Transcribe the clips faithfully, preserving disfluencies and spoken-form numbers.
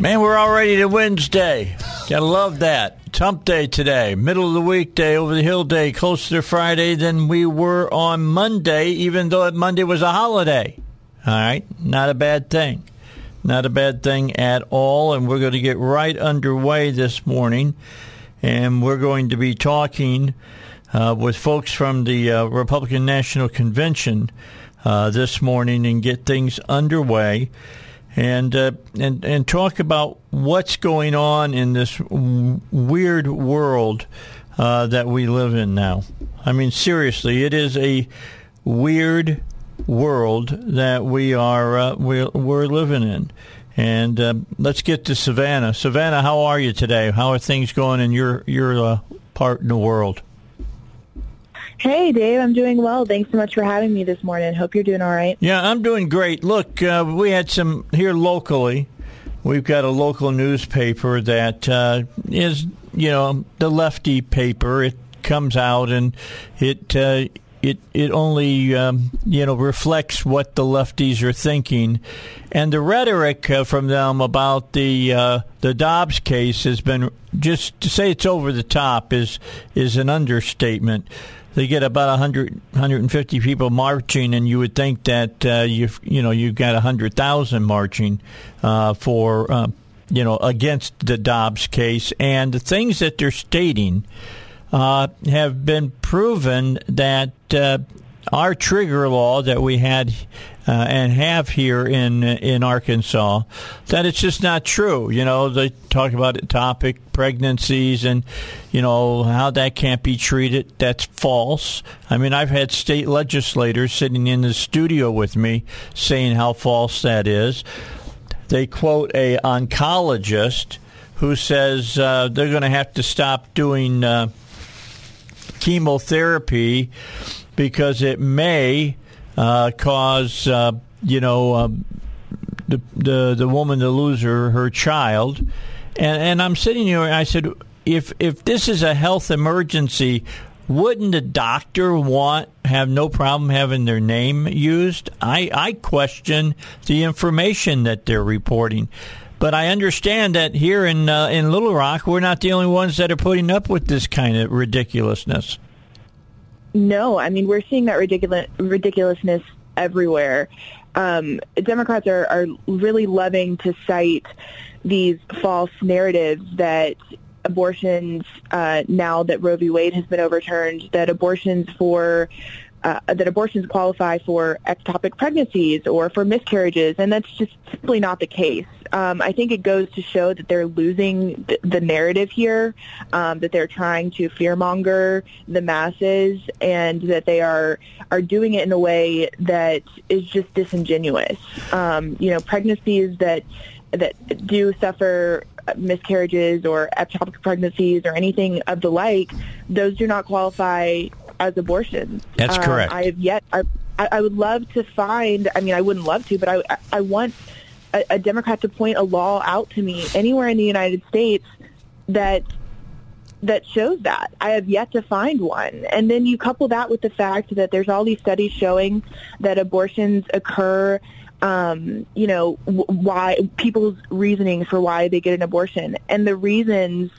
Man, we're already to Wednesday. Gotta love that. It's hump day today, middle of the weekday, over the hill day, closer to Friday than we were on Monday, even though Monday was a holiday. All right, not a bad thing. Not a bad thing at all, and we're going to get right underway this morning, and we're going to be talking uh, with folks from the uh, Republican National Convention uh, this morning and get things underway. And, uh, and and talk about what's going on in this w- weird world uh, that we live in now. I mean, seriously, it is a weird world that we are uh, we're, we're living in. And uh, let's get to Savannah. Savannah, how are you today? How are things going in your your uh, part in the world? Hey, Dave. I'm doing well. Thanks so much for having me this morning. Hope you're doing all right. Yeah, I'm doing great. Look, uh, we had some here locally. We've got a local newspaper that uh, is, you know, the lefty paper. It comes out and it uh, it it only um, you know reflects what the lefties are thinking, and the rhetoric uh, from them about the uh, the Dobbs case has been, just to say it's over the top is is an understatement. They get about one hundred, one hundred fifty people marching, and you would think that uh, you've you know you've got one hundred thousand marching uh, for uh, you know against the Dobbs case, and the things that they're stating uh, have been proven that uh, our trigger law that we had uh, and have here in in Arkansas, that it's just not true. You know, they talk about it, topic pregnancies and, you know, how that can't be treated. That's false. I mean, I've had state legislators sitting in the studio with me saying how false that is. They quote a oncologist who says uh, they're going to have to stop doing uh, chemotherapy because it may uh, cause, uh, you know, uh, the, the the woman to lose her, her child. And, and I'm sitting here and I said, if if this is a health emergency, wouldn't a doctor want have no problem having their name used? I, I question the information that they're reporting. But I understand that here in uh, in Little Rock, we're not the only ones that are putting up with this kind of ridiculousness. No, I mean, we're seeing that ridiculous ridiculousness everywhere. Um, Democrats are, are really loving to cite these false narratives that abortions, uh, now that Roe v. Wade has been overturned, that abortions for uh, that abortions qualify for ectopic pregnancies or for miscarriages, and that's just simply not the case. Um, I think it goes to show that they're losing th- the narrative here, um, that they're trying to fearmonger the masses, and that they are are doing it in a way that is just disingenuous. Um, you know, pregnancies that that do suffer miscarriages or ectopic pregnancies or anything of the like, those do not qualify as abortions. That's um, correct. I have yet. I, I would love to find. I mean, I wouldn't love to, but I I want a, a Democrat to point a law out to me anywhere in the United States that that shows that. I have yet to find one. And then you couple that with the fact that there's all these studies showing that abortions occur. Um, you know, why people's reasoning for why they get an abortion, and the reasons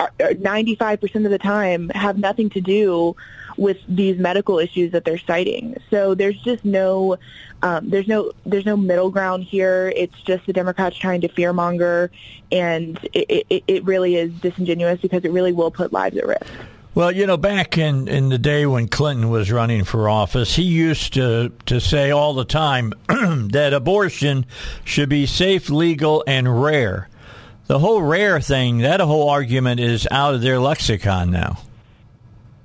are, are ninety-five percent of the time have nothing to do with these medical issues that they're citing. So there's just no, um, there's no, there's no middle ground here. It's just the Democrats trying to fearmonger, and it, it, it really is disingenuous because it really will put lives at risk. Well, you know, back in, in the day when Clinton was running for office, he used to, to say all the time that abortion should be safe, legal, and rare. The whole rare thing, that whole argument is out of their lexicon now.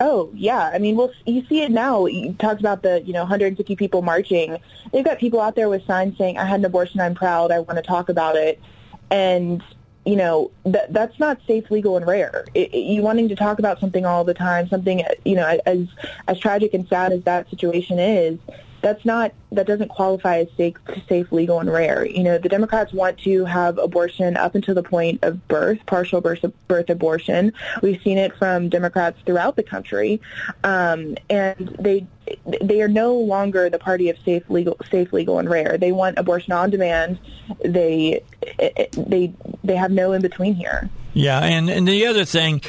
Oh, yeah. I mean, well, you see it now. You talked about the, you know, one hundred fifty people marching. They've got people out there with signs saying, I had an abortion, I'm proud, I want to talk about it. And, you know, that that's not safe, legal, and rare. It, it, you wanting to talk about something all the time, something, you know, as as tragic and sad as that situation is, that's not, that doesn't qualify as safe, safe, legal, and rare. You know, the Democrats want to have abortion up until the point of birth, partial birth, birth abortion. We've seen it from Democrats throughout the country, um, and they they are no longer the party of safe, legal, safe, legal, and rare. They want abortion on demand. They they they have no in between here. Yeah, and, and the other thing.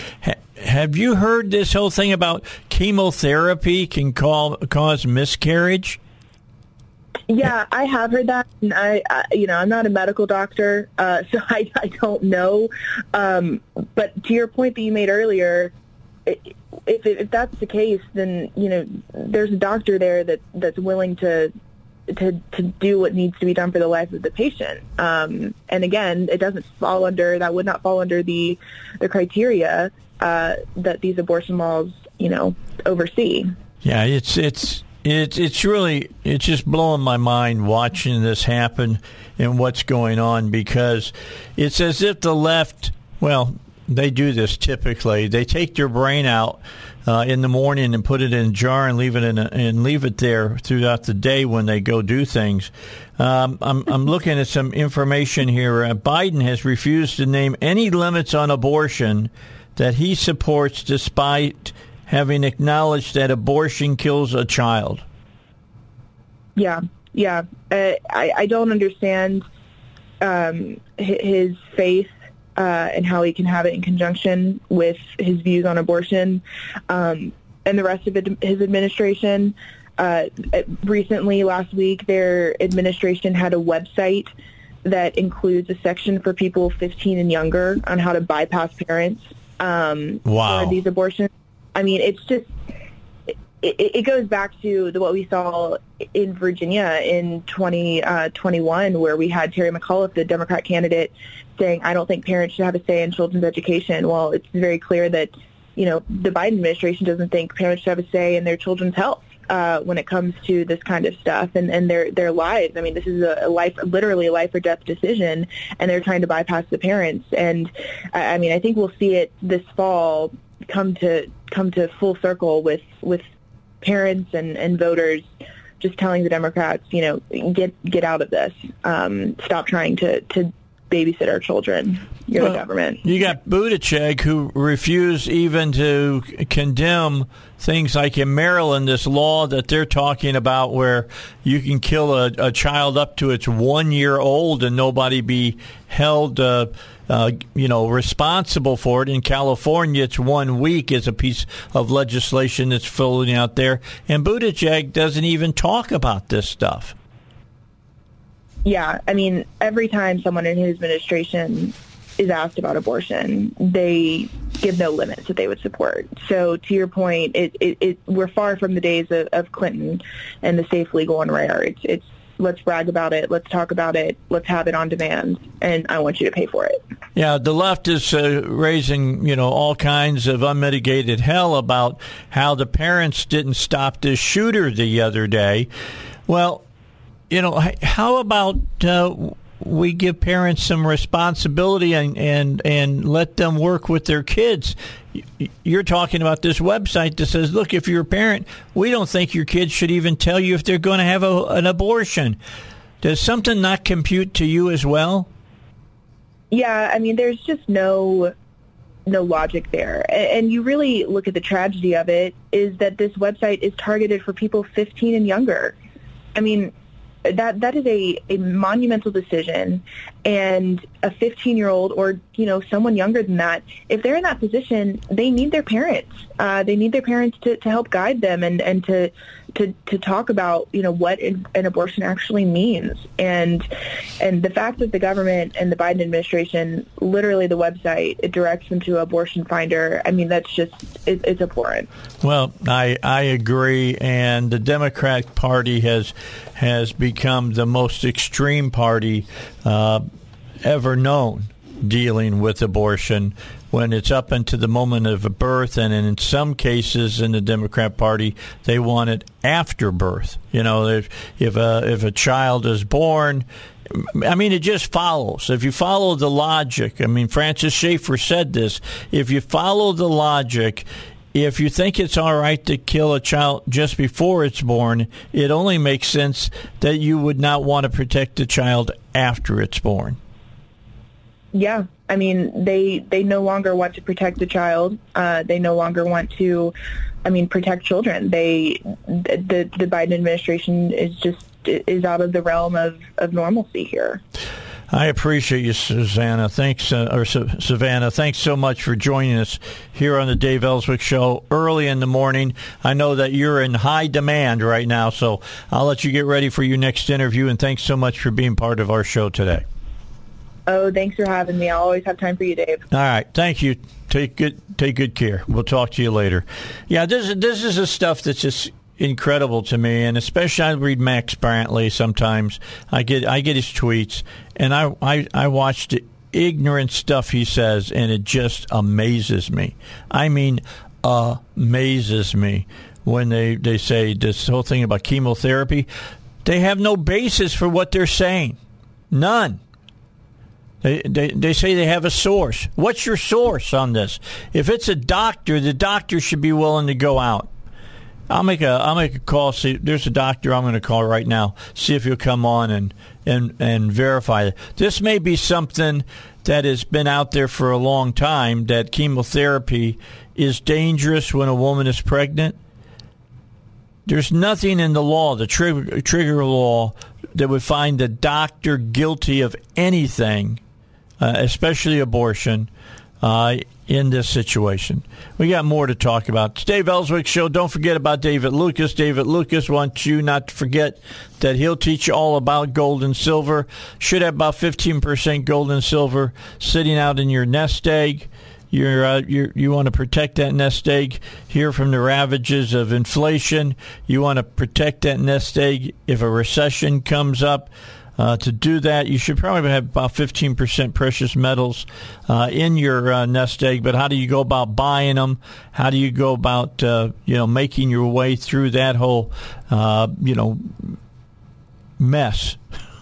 Have you heard this whole thing about chemotherapy can call, cause miscarriage? Yeah, I have heard that. And I, I, you know, I'm not a medical doctor, uh, so I, I don't know. Um, but to your point that you made earlier, if, if that's the case, then, you know, there's a doctor there that, that's willing to, to to do what needs to be done for the life of the patient. Um, and again, it doesn't fall under, that would not fall under the the criteria Uh, that these abortion laws, you know, oversee. Yeah, it's it's it's it's really it's just blowing my mind watching this happen and what's going on, because it's as if the left, well, they do this typically. They take their brain out uh, in the morning and put it in a jar and leave it in a, and leave it there throughout the day when they go do things. Um, I'm, I'm looking at some information here. Uh, Biden has refused to name any limits on abortion that he supports, despite having acknowledged that abortion kills a child. Yeah, yeah. Uh, I, I don't understand um, his faith uh, and how he can have it in conjunction with his views on abortion um, and the rest of his administration. Uh, recently, last week, their administration had a website that includes a section for people fifteen and younger on how to bypass parents. Um, wow. For these abortions. I mean, it's just, it, it goes back to the, what we saw in Virginia in twenty twenty-one, where we had Terry McAuliffe, the Democrat candidate, saying, I don't think parents should have a say in children's education. Well, it's very clear that, you know, the Biden administration doesn't think parents should have a say in their children's health uh, when it comes to this kind of stuff and, and their, their lives. I mean, this is a life, literally a life or death decision, and they're trying to bypass the parents. And I, I mean, I think we'll see it this fall come to, come to full circle with, with parents and, and voters just telling the Democrats, you know, get, get out of this. Um, stop trying to, to babysit our children. You're well, the government. You got Buttigieg, who refused even to condemn things like in Maryland, this law that they're talking about where you can kill a, a child up to its one year old and nobody be held, uh, uh, you know, responsible for it. In California, it's one week is a piece of legislation that's floating out there. And Buttigieg doesn't even talk about this stuff. Yeah, I mean, every time someone in his administration is asked about abortion, they give no limits that they would support. So to your point, it, it, it, we're far from the days of, of Clinton and the safe, legal, and rare. It's, it's let's brag about it. Let's talk about it. Let's have it on demand. And I want you to pay for it. Yeah, the left is uh, raising, you know, all kinds of unmitigated hell about how the parents didn't stop this shooter the other day. Well, you know, how about uh, we give parents some responsibility and, and and let them work with their kids? You're talking about this website that says, look, if you're a parent, we don't think your kids should even tell you if they're going to have a, an abortion. Does something not compute to you as well? Yeah, I mean, there's just no no logic there. And you really look at the tragedy of it is that this website is targeted for people fifteen and younger. I mean, that that is a, a monumental decision. And a fifteen-year-old or, you know, someone younger than that, if they're in that position, they need their parents. Uh, they need their parents to, to help guide them and, and to, to to talk about, you know, what an abortion actually means. And and the fact that the government and the Biden administration, literally the website, it directs them to Abortion Finder, I mean, that's just, it, it's abhorrent. Well, I I agree. And the Democrat Party has has become the most extreme party uh ever known dealing with abortion, when it's up until the moment of birth, and in some cases in the Democrat Party they want it after birth. You know, if if a, if a child is born, I mean, it just follows. If you follow the logic, I mean, Francis Schaeffer said this, if you follow the logic, if you think it's all right to kill a child just before it's born, it only makes sense that you would not want to protect the child after it's born. Yeah. I mean, they they no longer want to protect the child. Uh, they no longer want to, I mean, protect children. They the the Biden administration is just is out of the realm of, of normalcy here. I appreciate you, Susanna. Thanks, uh, or Savannah. Thanks so much for joining us here on the Dave Elswick Show early in the morning. I know that you're in high demand right now, so I'll let you get ready for your next interview. And thanks so much for being part of our show today. Oh, thanks for having me. I always have time for you, Dave. All right. Thank you. Take good, take good care. We'll talk to you later. Yeah, this, this is the stuff that's just incredible to me, and especially I read Max Brantley sometimes. I get I get his tweets, and I, I, I watch the ignorant stuff he says, and it just amazes me. I mean, amazes me when they, they say this whole thing about chemotherapy. They have no basis for what they're saying. None. They, they they say they have a source. What's your source on this? If it's a doctor, the doctor should be willing to go out. I'll make a I'll make a call. See, there's a doctor I'm going to call right now. See if he'll come on and and and verify it. This may be something that has been out there for a long time, that chemotherapy is dangerous when a woman is pregnant. There's nothing in the law, the trigger, trigger law, that would find the doctor guilty of anything, uh, especially abortion. Uh, in this situation. We got more to talk about. It's Dave Elswick Show. Don't forget about David Lucas. David Lucas wants you not to forget that he'll teach you all about gold and silver. Should have about fifteen percent gold and silver sitting out in your nest egg. You're, uh, you're, you want to protect that nest egg here from the ravages of inflation. You want to protect that nest egg if a recession comes up. Uh, to do that, you should probably have about fifteen percent precious metals uh, in your uh, nest egg. But how do you go about buying them? How do you go about, uh, you know, making your way through that whole, uh, you know, mess?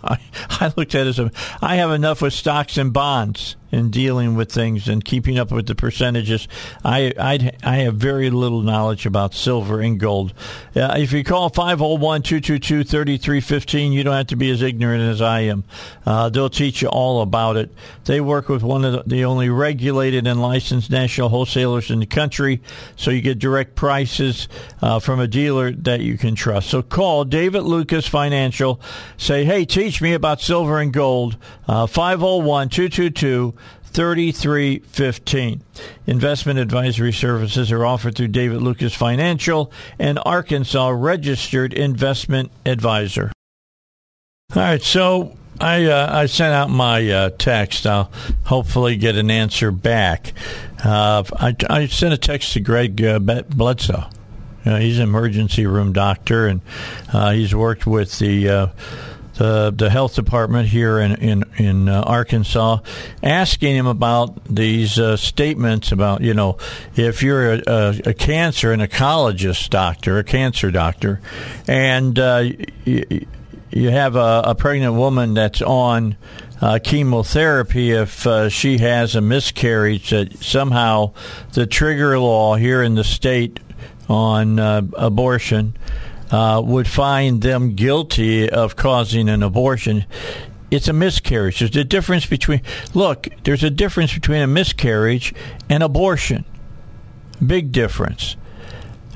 I, I looked at it as a, I have enough with stocks and bonds and dealing with things and keeping up with the percentages. I I'd, I have very little knowledge about silver and gold. Uh, if you call five oh one, two two two, three three one five, you don't have to be as ignorant as I am. Uh, they'll teach you all about it. They work with one of the only regulated and licensed national wholesalers in the country, so you get direct prices uh, from a dealer that you can trust. So call David Lucas Financial. Say, hey, teach me about silver and gold. Uh, five oh one, two two two, three three one five. Investment advisory services are offered through David Lucas Financial, an Arkansas registered investment advisor. All right, so I uh, I sent out my uh, text. I'll hopefully get an answer back. Uh, I, I sent a text to Greg uh, Bledsoe. Uh, he's an emergency room doctor, and uh, he's worked with the Uh, The, the health department here in in, in uh, Arkansas, asking him about these uh, statements about, you know, if you're a, a, a cancer an oncologist doctor, a cancer doctor, and uh, you, you have a, a pregnant woman that's on uh, chemotherapy, if uh, she has a miscarriage, that somehow the trigger law here in the state on uh, abortion Uh, would find them guilty of causing an abortion. It's a miscarriage. There's a difference between, look, there's a difference between a miscarriage and abortion. Big difference.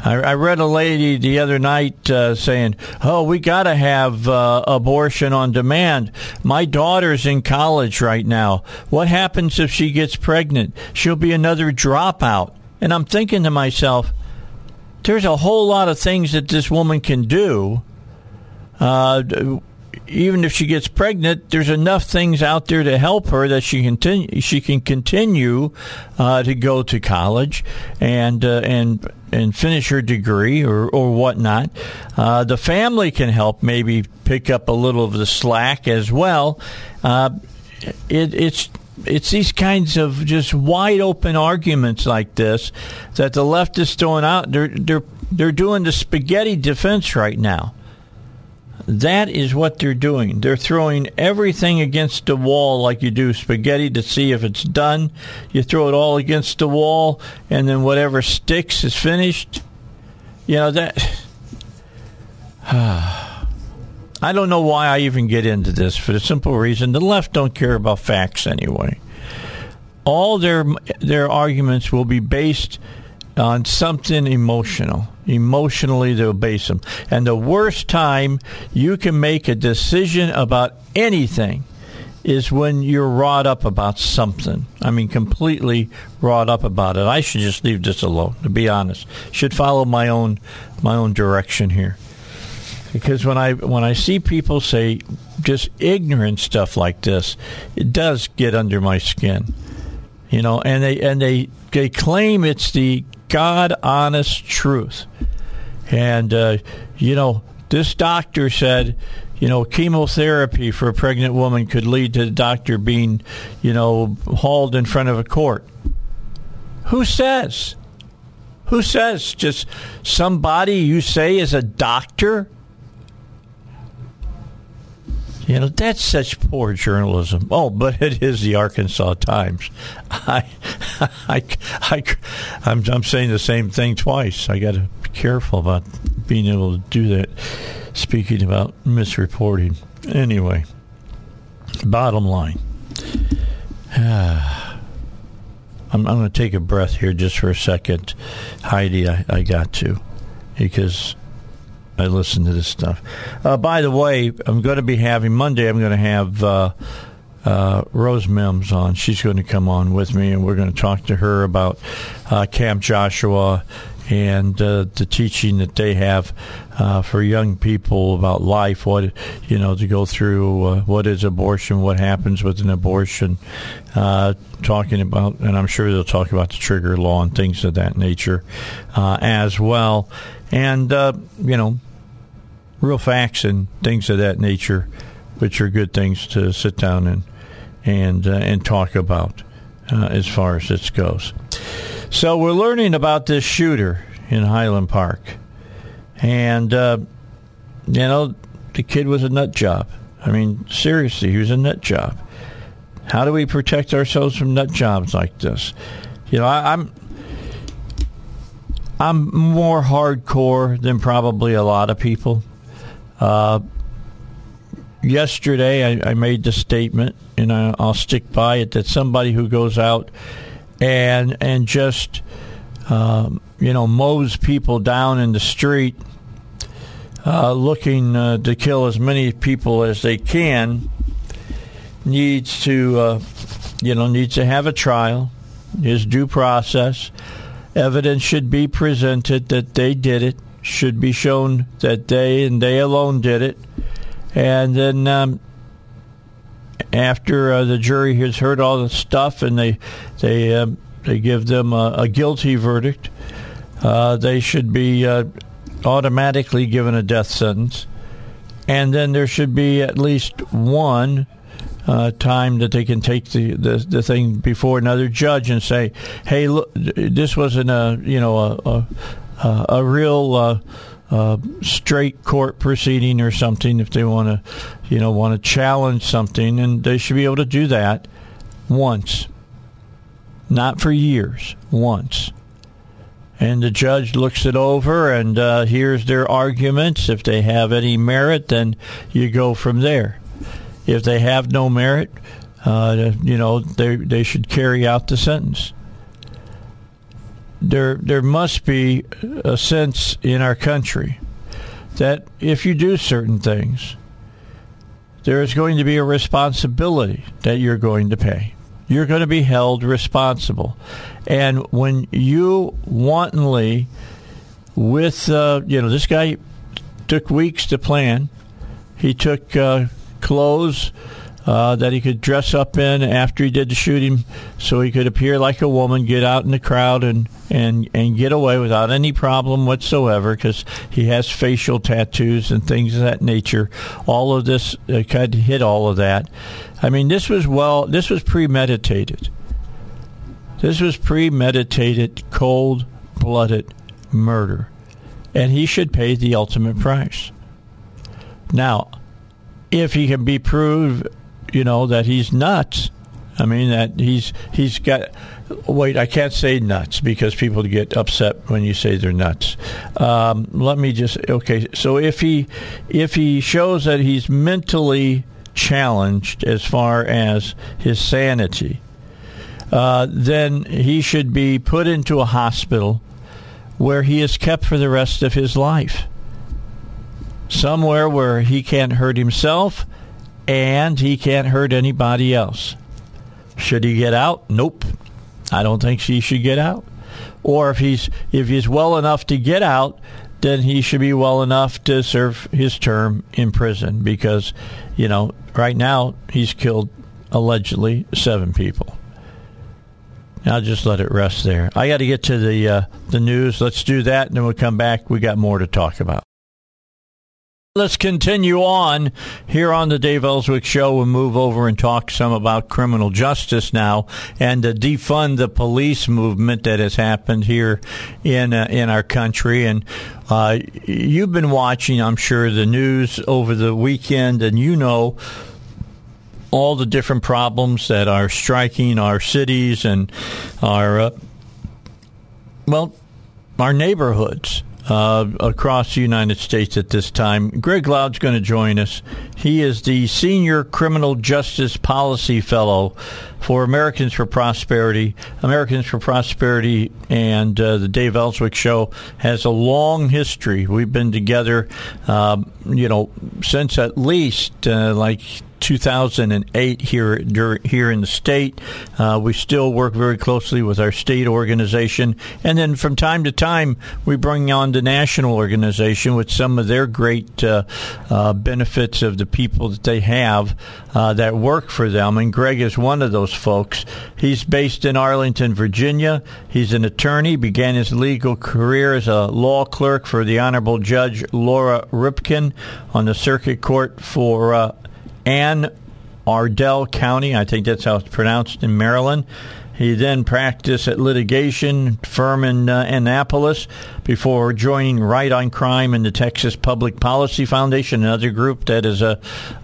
I, I read a lady the other night uh, saying, oh, we got to have uh, abortion on demand. My daughter's in college right now. What happens if she gets pregnant? She'll be another dropout. And I'm thinking to myself, there's a whole lot of things that this woman can do. Uh, even if she gets pregnant, there's enough things out there to help her that she continue, she can continue uh, to go to college and uh, and and finish her degree or, or whatnot. Uh, the family can help maybe pick up a little of the slack as well. Uh, it, it's it's these kinds of just wide open arguments like this that the left is throwing out. They're they're they're doing the spaghetti defense right now. That is what they're doing. They're throwing everything against the wall like you do spaghetti to see if it's done. You throw it all against the wall, and then whatever sticks is finished. You know, that... I don't know why I even get into this, for the simple reason the left don't care about facts anyway. All their their arguments will be based on something emotional. Emotionally, they'll base them. And the worst time you can make a decision about anything is when you're wrought up about something. I mean, completely wrought up about it. I should just leave this alone, to be honest. Should follow my own my own direction here. Because when I when I see people say just ignorant stuff like this, it does get under my skin. You know, and they and they, they claim it's the God honest truth. And, uh, you know, this doctor said, you know, chemotherapy for a pregnant woman could lead to the doctor being, you know, hauled in front of a court. Who says? Who says? Just somebody you say is a doctor? You know, that's such poor journalism. Oh, but it is the Arkansas Times. I, I, I, I'm, I'm saying the same thing twice. I got to be careful about being able to do that, speaking about misreporting. Anyway, bottom line. I'm, I'm going to take a breath here just for a second. Heidi, I, I got to, because I listen to this stuff. Uh, by the way, I'm going to be having Monday. I'm going to have uh, uh, Rose Mims on. She's going to come on with me, and we're going to talk to her about uh, Camp Joshua and uh, the teaching that they have uh, for young people about life. What you know to go through. Uh, what is abortion? What happens with an abortion? Uh, talking about, and I'm sure they'll talk about the trigger law and things of that nature uh, as well. And uh, you know. Real facts and things of that nature, which are good things to sit down and and uh, and talk about uh, as far as this goes. So we're learning about this shooter in Highland Park, and uh, you know the kid was a nut job. I mean, seriously, he was a nut job. How do we protect ourselves from nut jobs like this? You know, I, I'm. I'm more hardcore than probably a lot of people. Uh, yesterday, I, I made the statement, and I, I'll stick by it, that somebody who goes out and and just um, you know mows people down in the street, uh, looking uh, to kill as many people as they can, needs to uh, you know needs to have a trial, his due process. Evidence should be presented that they did it. Should be shown that they and they alone did it. And then um, after uh, the jury has heard all the stuff and they they uh, they give them a, a guilty verdict, uh, they should be uh, automatically given a death sentence. And then there should be at least one uh, time that they can take the, the the thing before another judge and say, "Hey, look, this wasn't a you know a." a Uh, a real uh, uh, straight court proceeding or something." If they want to, you know, want to challenge something, and they should be able to do that once, not for years, once. And the judge looks it over and uh, hears their arguments. If they have any merit, then you go from there. If they have no merit, uh, you know, they they should carry out the sentence. there there must be a sense in our country that if you do certain things, there is going to be a responsibility that you're going to pay. You're going to be held responsible. And when you wantonly, with, uh, you know, this guy took weeks to plan. He took uh, clothes uh, that he could dress up in after he did the shooting so he could appear like a woman, get out in the crowd, and, and, and get away without any problem whatsoever because he has facial tattoos and things of that nature. All of this uh, kind of hit all of that. I mean, this was well, this was premeditated. This was premeditated, cold-blooded murder. And he should pay the ultimate price. Now, if he can be proved, you know, that he's nuts, I mean, that he's he's got... Wait, I can't say nuts because people get upset when you say they're nuts. Um, let me just... Okay, so if he if he shows that he's mentally challenged as far as his sanity, uh, then he should be put into a hospital where he is kept for the rest of his life. Somewhere where he can't hurt himself and he can't hurt anybody else. Should he get out? Nope. I don't think he should get out. Or if he's if he's well enough to get out, then he should be well enough to serve his term in prison because, you know, right now he's killed allegedly seven people. I'll just let it rest there. I got to get to the uh, the news. Let's do that, and then we'll come back. We got more to talk about. Let's continue on here on the Dave Elswick Show. We'll move over and talk some about criminal justice now and the defund the police movement that has happened here in uh, in our country. And uh, you've been watching, I'm sure, the news over the weekend, and you know all the different problems that are striking our cities and our, uh, well, our neighborhoods. Uh, across the United States at this time. Greg Loud's going to join us. He is the Senior Criminal Justice Policy Fellow for Americans for Prosperity. Americans for Prosperity and uh, the Dave Elswick Show has a long history. We've been together, um, you know, since at least uh, like two thousand eight here here in the state. Uh, we still work very closely with our state organization. And then from time to time, we bring on the national organization with some of their great uh, uh, benefits of the people that they have uh, that work for them. And Greg is one of those folks. He's based in Arlington, Virginia. He's an attorney, began his legal career as a law clerk for the Honorable Judge Laura Ripken on the Circuit Court for uh, Anne Ardell County, I think that's how it's pronounced, in Maryland. He then practiced at litigation firm in uh, Annapolis before joining Right on Crime and the Texas Public Policy Foundation, another group that is uh,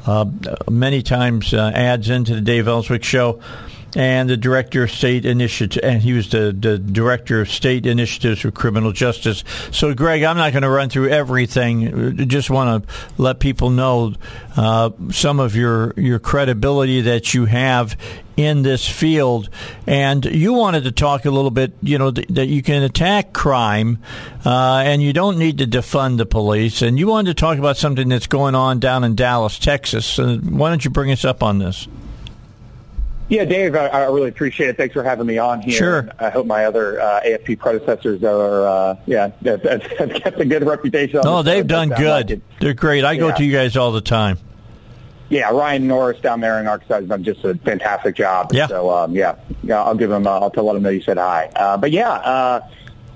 uh, many times uh, adds into the Dave Elswick Show. And the director of state initiative, and he was the, the director of state initiatives for criminal justice. So, Greg, I'm not going to run through everything. Just want to let people know uh, some of your your credibility that you have in this field. And you wanted to talk a little bit, you know, th- that you can attack crime uh, and you don't need to defund the police. And you wanted to talk about something that's going on down in Dallas, Texas. Uh, why don't you bring us up on this? Yeah, Dave, I, I really appreciate it. Thanks for having me on here. Sure. I hope my other uh, A F P predecessors are, uh, yeah, have, have kept a good reputation. No, they've done good. Like They're great. I yeah. go to you guys all the time. Yeah, Ryan Norris down there in Arkansas has done just a fantastic job. Yeah. So, um, yeah, yeah, I'll give him. Uh, I'll let him know you said hi. Uh, but yeah. Uh,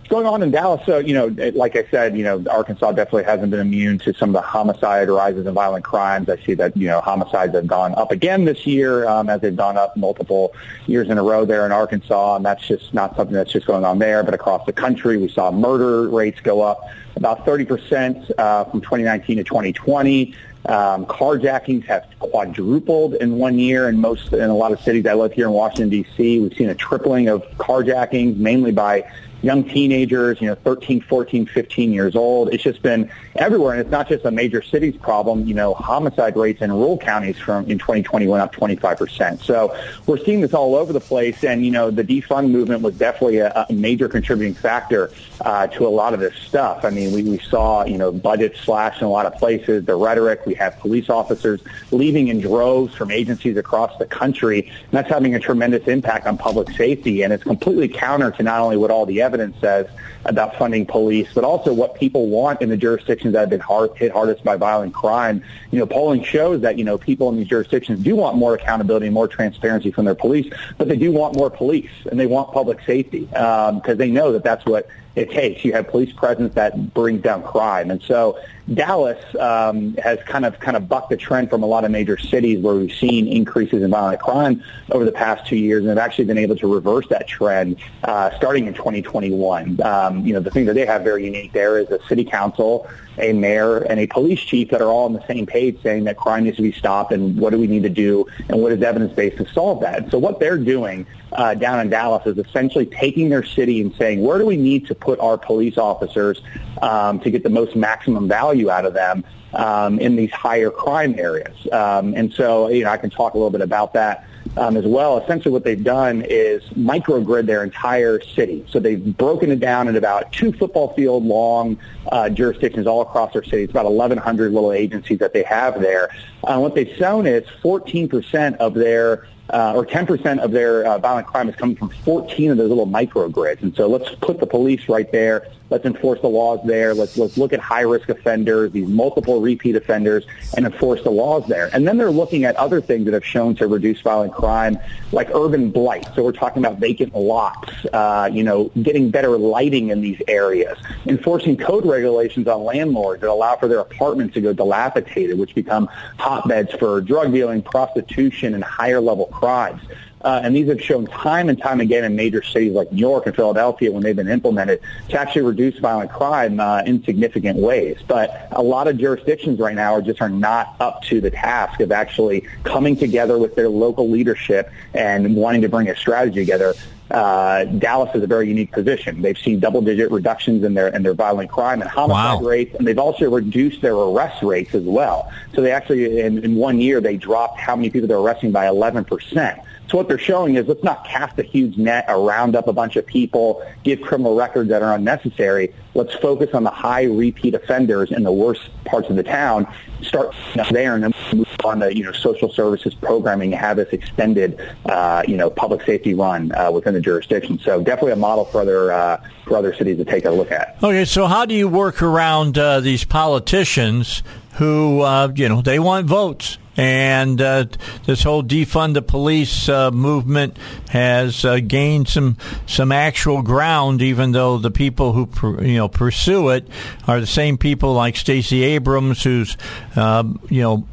going on in Dallas, so, you know, like I said, you know, Arkansas definitely hasn't been immune to some of the homicide rises in violent crimes. I see that, you know, homicides have gone up again this year, um, as they've gone up multiple years in a row there in Arkansas, and that's just not something that's just going on there, but across the country, we saw murder rates go up about thirty percent uh, from twenty nineteen to twenty twenty. Um, carjackings have quadrupled in one year in most in a lot of cities. I live here in Washington, D C. We've seen a tripling of carjackings, mainly by young teenagers, you know, thirteen, fourteen, fifteen years old. It's just been everywhere, and it's not just a major cities problem. You know, homicide rates in rural counties from in twenty twenty went up twenty-five percent. So we're seeing this all over the place, and, you know, the defund movement was definitely a, a major contributing factor uh, to a lot of this stuff. I mean, we, we saw, you know, budgets slashed in a lot of places, the rhetoric. We have police officers leaving in droves from agencies across the country, and that's having a tremendous impact on public safety, and it's completely counter to not only what all the evidence says about funding police, but also what people want in the jurisdictions that have been hard, hit hardest by violent crime. You know, polling shows that, you know, people in these jurisdictions do want more accountability, more transparency from their police, but they do want more police, and they want public safety because um, they know that that's what it takes. You have police presence that brings down crime. And so Dallas um, has kind of kind of bucked the trend from a lot of major cities where we've seen increases in violent crime over the past two years, and have actually been able to reverse that trend uh, starting in twenty twenty-one. Um, you know, the thing that they have very unique there is a city council, a mayor, and a police chief that are all on the same page saying that crime needs to be stopped and what do we need to do and what is evidence-based to solve that. So what they're doing uh, down in Dallas is essentially taking their city and saying, where do we need to put our police officers um, to get the most maximum value out of them um, in these higher crime areas? Um, and so, you know, I can talk a little bit about that um, as well. Essentially what they've done is microgrid their entire city. So they've broken it down in about two football field long uh, jurisdictions all across our city. It's about eleven hundred little agencies that they have there. Uh, what they've shown is fourteen percent of their Uh, or ten percent of their uh, violent crime is coming from fourteen of those little microgrids. And so let's put the police right there. Let's enforce the laws there. Let's let's look at high-risk offenders, these multiple repeat offenders, and enforce the laws there. And then they're looking at other things that have shown to reduce violent crime, like urban blight. So we're talking about vacant lots, uh, you know, getting better lighting in these areas, enforcing code regulations on landlords that allow for their apartments to go dilapidated, which become hotbeds for drug dealing, prostitution, and higher-level crimes. Uh, and these have shown time and time again in major cities like New York and Philadelphia when they've been implemented to actually reduce violent crime uh, in significant ways. But a lot of jurisdictions right now are just are not up to the task of actually coming together with their local leadership and wanting to bring a strategy together. Uh, Dallas is a very unique position. They've seen double-digit reductions in their in their violent crime and homicide wow. rates, and they've also reduced their arrest rates as well. So they actually, in, in one year, they dropped how many people they're arresting by eleven percent. So what they're showing is let's not cast a huge net or round up a bunch of people, give criminal records that are unnecessary. Let's focus on the high repeat offenders in the worst parts of the town, start there, and then move on to, you know, social services programming, have this extended, uh, you know, public safety run uh, within the jurisdiction. So definitely a model for other, uh, for other cities to take a look at. Okay, so how do you work around uh, these politicians who, uh, you know, they want votes? And uh, this whole defund the police uh, movement has uh, gained some some actual ground, even though the people who pr- you know pursue it are the same people like Stacey Abrams, who's uh, you know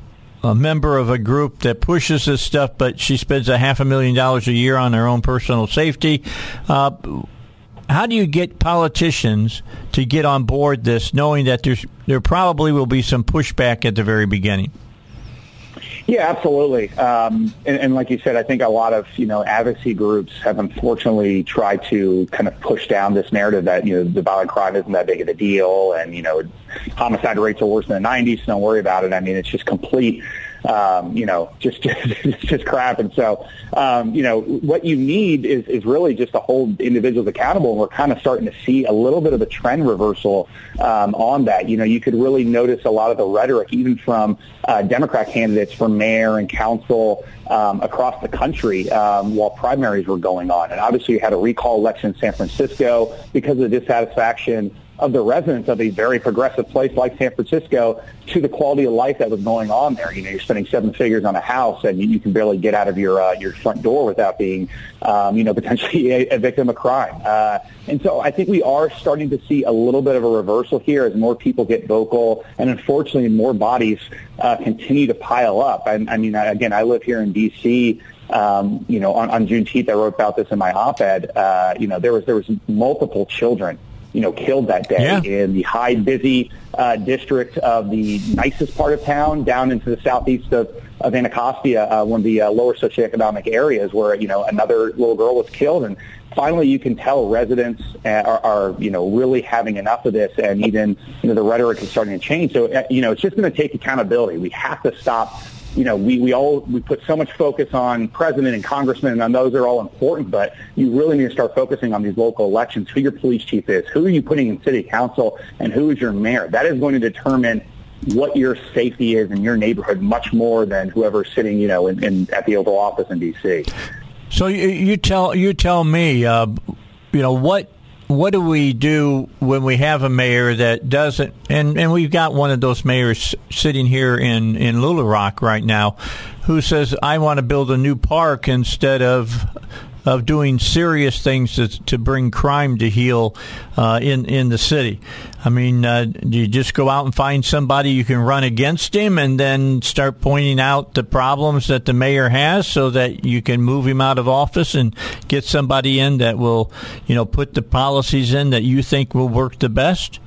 a member of a group that pushes this stuff, but she spends a half a million dollars a year on her own personal safety. Uh, How do you get politicians to get on board this, knowing that there's there probably will be some pushback at the very beginning? Yeah, absolutely. Um, and, and like you said, I think a lot of, you know, advocacy groups have unfortunately tried to kind of push down this narrative that, you know, the violent crime isn't that big of a deal and, you know, homicide rates are worse than the nineties, so don't worry about it. I mean, it's just complete, um, you know, just, just, just crap. And so, um, you know, what you need is, is really just to hold individuals accountable. And we're kind of starting to see a little bit of a trend reversal um, on that. You know, you could really notice a lot of the rhetoric, even from uh, Democrat candidates from mayor and council um, across the country um, while primaries were going on. And obviously you had a recall election in San Francisco because of the dissatisfaction of the residents of a very progressive place like San Francisco to the quality of life that was going on there. You know, you're spending seven figures on a house and you, you can barely get out of your uh, your front door without being, um, you know, potentially a, a victim of crime. Uh, and so I think we are starting to see a little bit of a reversal here as more people get vocal and unfortunately more bodies uh, continue to pile up. I, I mean, I, again, I live here in D C Um, you know, on, on Juneteenth, I wrote about this in my op-ed. Uh, you know, there was there was multiple children you know, killed that day yeah. in the high, busy uh, district of the nicest part of town down into the southeast of, of Anacostia, uh, one of the uh, lower socioeconomic areas where, you know, another little girl was killed. And finally, you can tell residents are, are, you know, really having enough of this, and even, you know, the rhetoric is starting to change. So, uh, you know, it's just going to take accountability. We have to stop. You know, we, we all we put so much focus on president and congressmen, and those are all important, but you really need to start focusing on these local elections, who your police chief is, who are you putting in city council, and who is your mayor. That is going to determine what your safety is in your neighborhood much more than whoever's sitting, you know, in, in, at the Oval Office in D C. So you, you tell you tell me, uh, you know, what what do we do when we have a mayor that doesn't, and, and we've got one of those mayors sitting here in, in Little Rock right now who says, I want to build a new park instead of of doing serious things to, to bring crime to heel uh, in, in the city. I mean, uh, do you just go out and find somebody you can run against him and then start pointing out the problems that the mayor has so that you can move him out of office and get somebody in that will, you know, put the policies in that you think will work the best?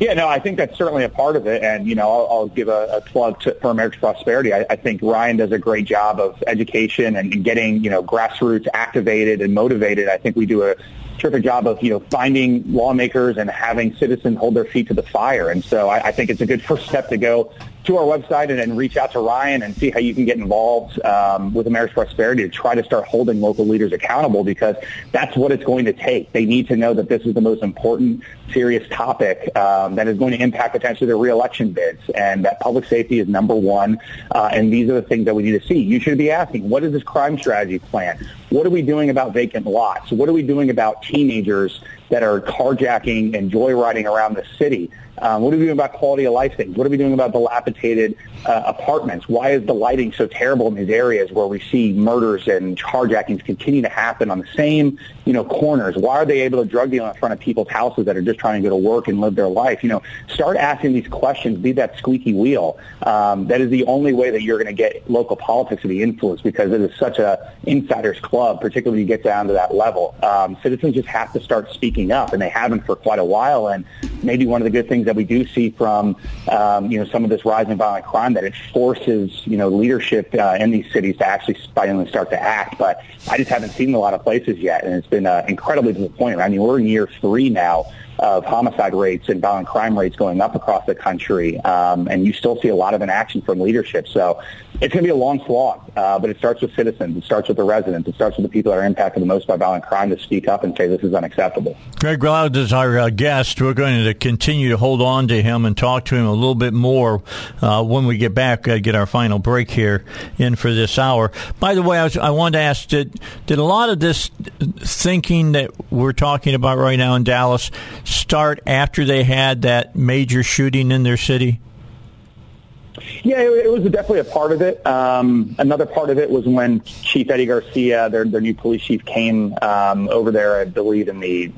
Yeah, no, I think that's certainly a part of it. And, you know, I'll, I'll give a, a plug to, for Americans for Prosperity. I, I think Ryan does a great job of education and getting, you know, grassroots activated and motivated. I think we do a terrific job of, you know, finding lawmakers and having citizens hold their feet to the fire. And so I, I think it's a good first step to go to our website and, and reach out to Ryan and see how you can get involved um, with America's Prosperity to try to start holding local leaders accountable, because that's what it's going to take. They need to know that this is the most important, serious topic um, that is going to impact potentially their reelection bids, and that public safety is number one. Uh, and these are the things that we need to see. You should be asking, what is this crime strategy plan? What are we doing about vacant lots? What are we doing about teenagers that are carjacking and joyriding around the city? Um, what are we doing about quality of life things? What are we doing about dilapidated uh, apartments? Why is the lighting so terrible in these areas where we see murders and carjackings continue to happen on the same, you know, corners? Why are they able to drug deal in front of people's houses that are just trying to go to work and live their life? You know, start asking these questions. Be that squeaky wheel. Um, that is the only way that you're going to get local politics to be influenced, because it is such a insider's club, particularly when you get down to that level. Um, citizens just have to start speaking up, and they haven't for quite a while. And maybe one of the good things that we do see from, um, you know, some of this rise in violent crime, that it forces, you know, leadership uh, in these cities to actually finally start to act. But I just haven't seen a lot of places yet, and it's been uh, incredibly disappointing. I mean, we're in year three now of homicide rates and violent crime rates going up across the country, um, and you still see a lot of inaction from leadership. So it's going to be a long slog, uh, but it starts with citizens. It starts with the residents. It starts with the people that are impacted the most by violent crime to speak up and say this is unacceptable. Greg Loud is our uh, guest. We're going to continue to hold on to him and talk to him a little bit more uh, when we get back. Got to get our final break here in for this hour. By the way, I, was, I wanted to ask, did, did a lot of this thinking that we're talking about right now in Dallas start after they had that major shooting in their city? Yeah, it, it was definitely a part of it. Um, another part of it was when Chief Eddie Garcia, their, their new police chief, came um, over there, I believe, in the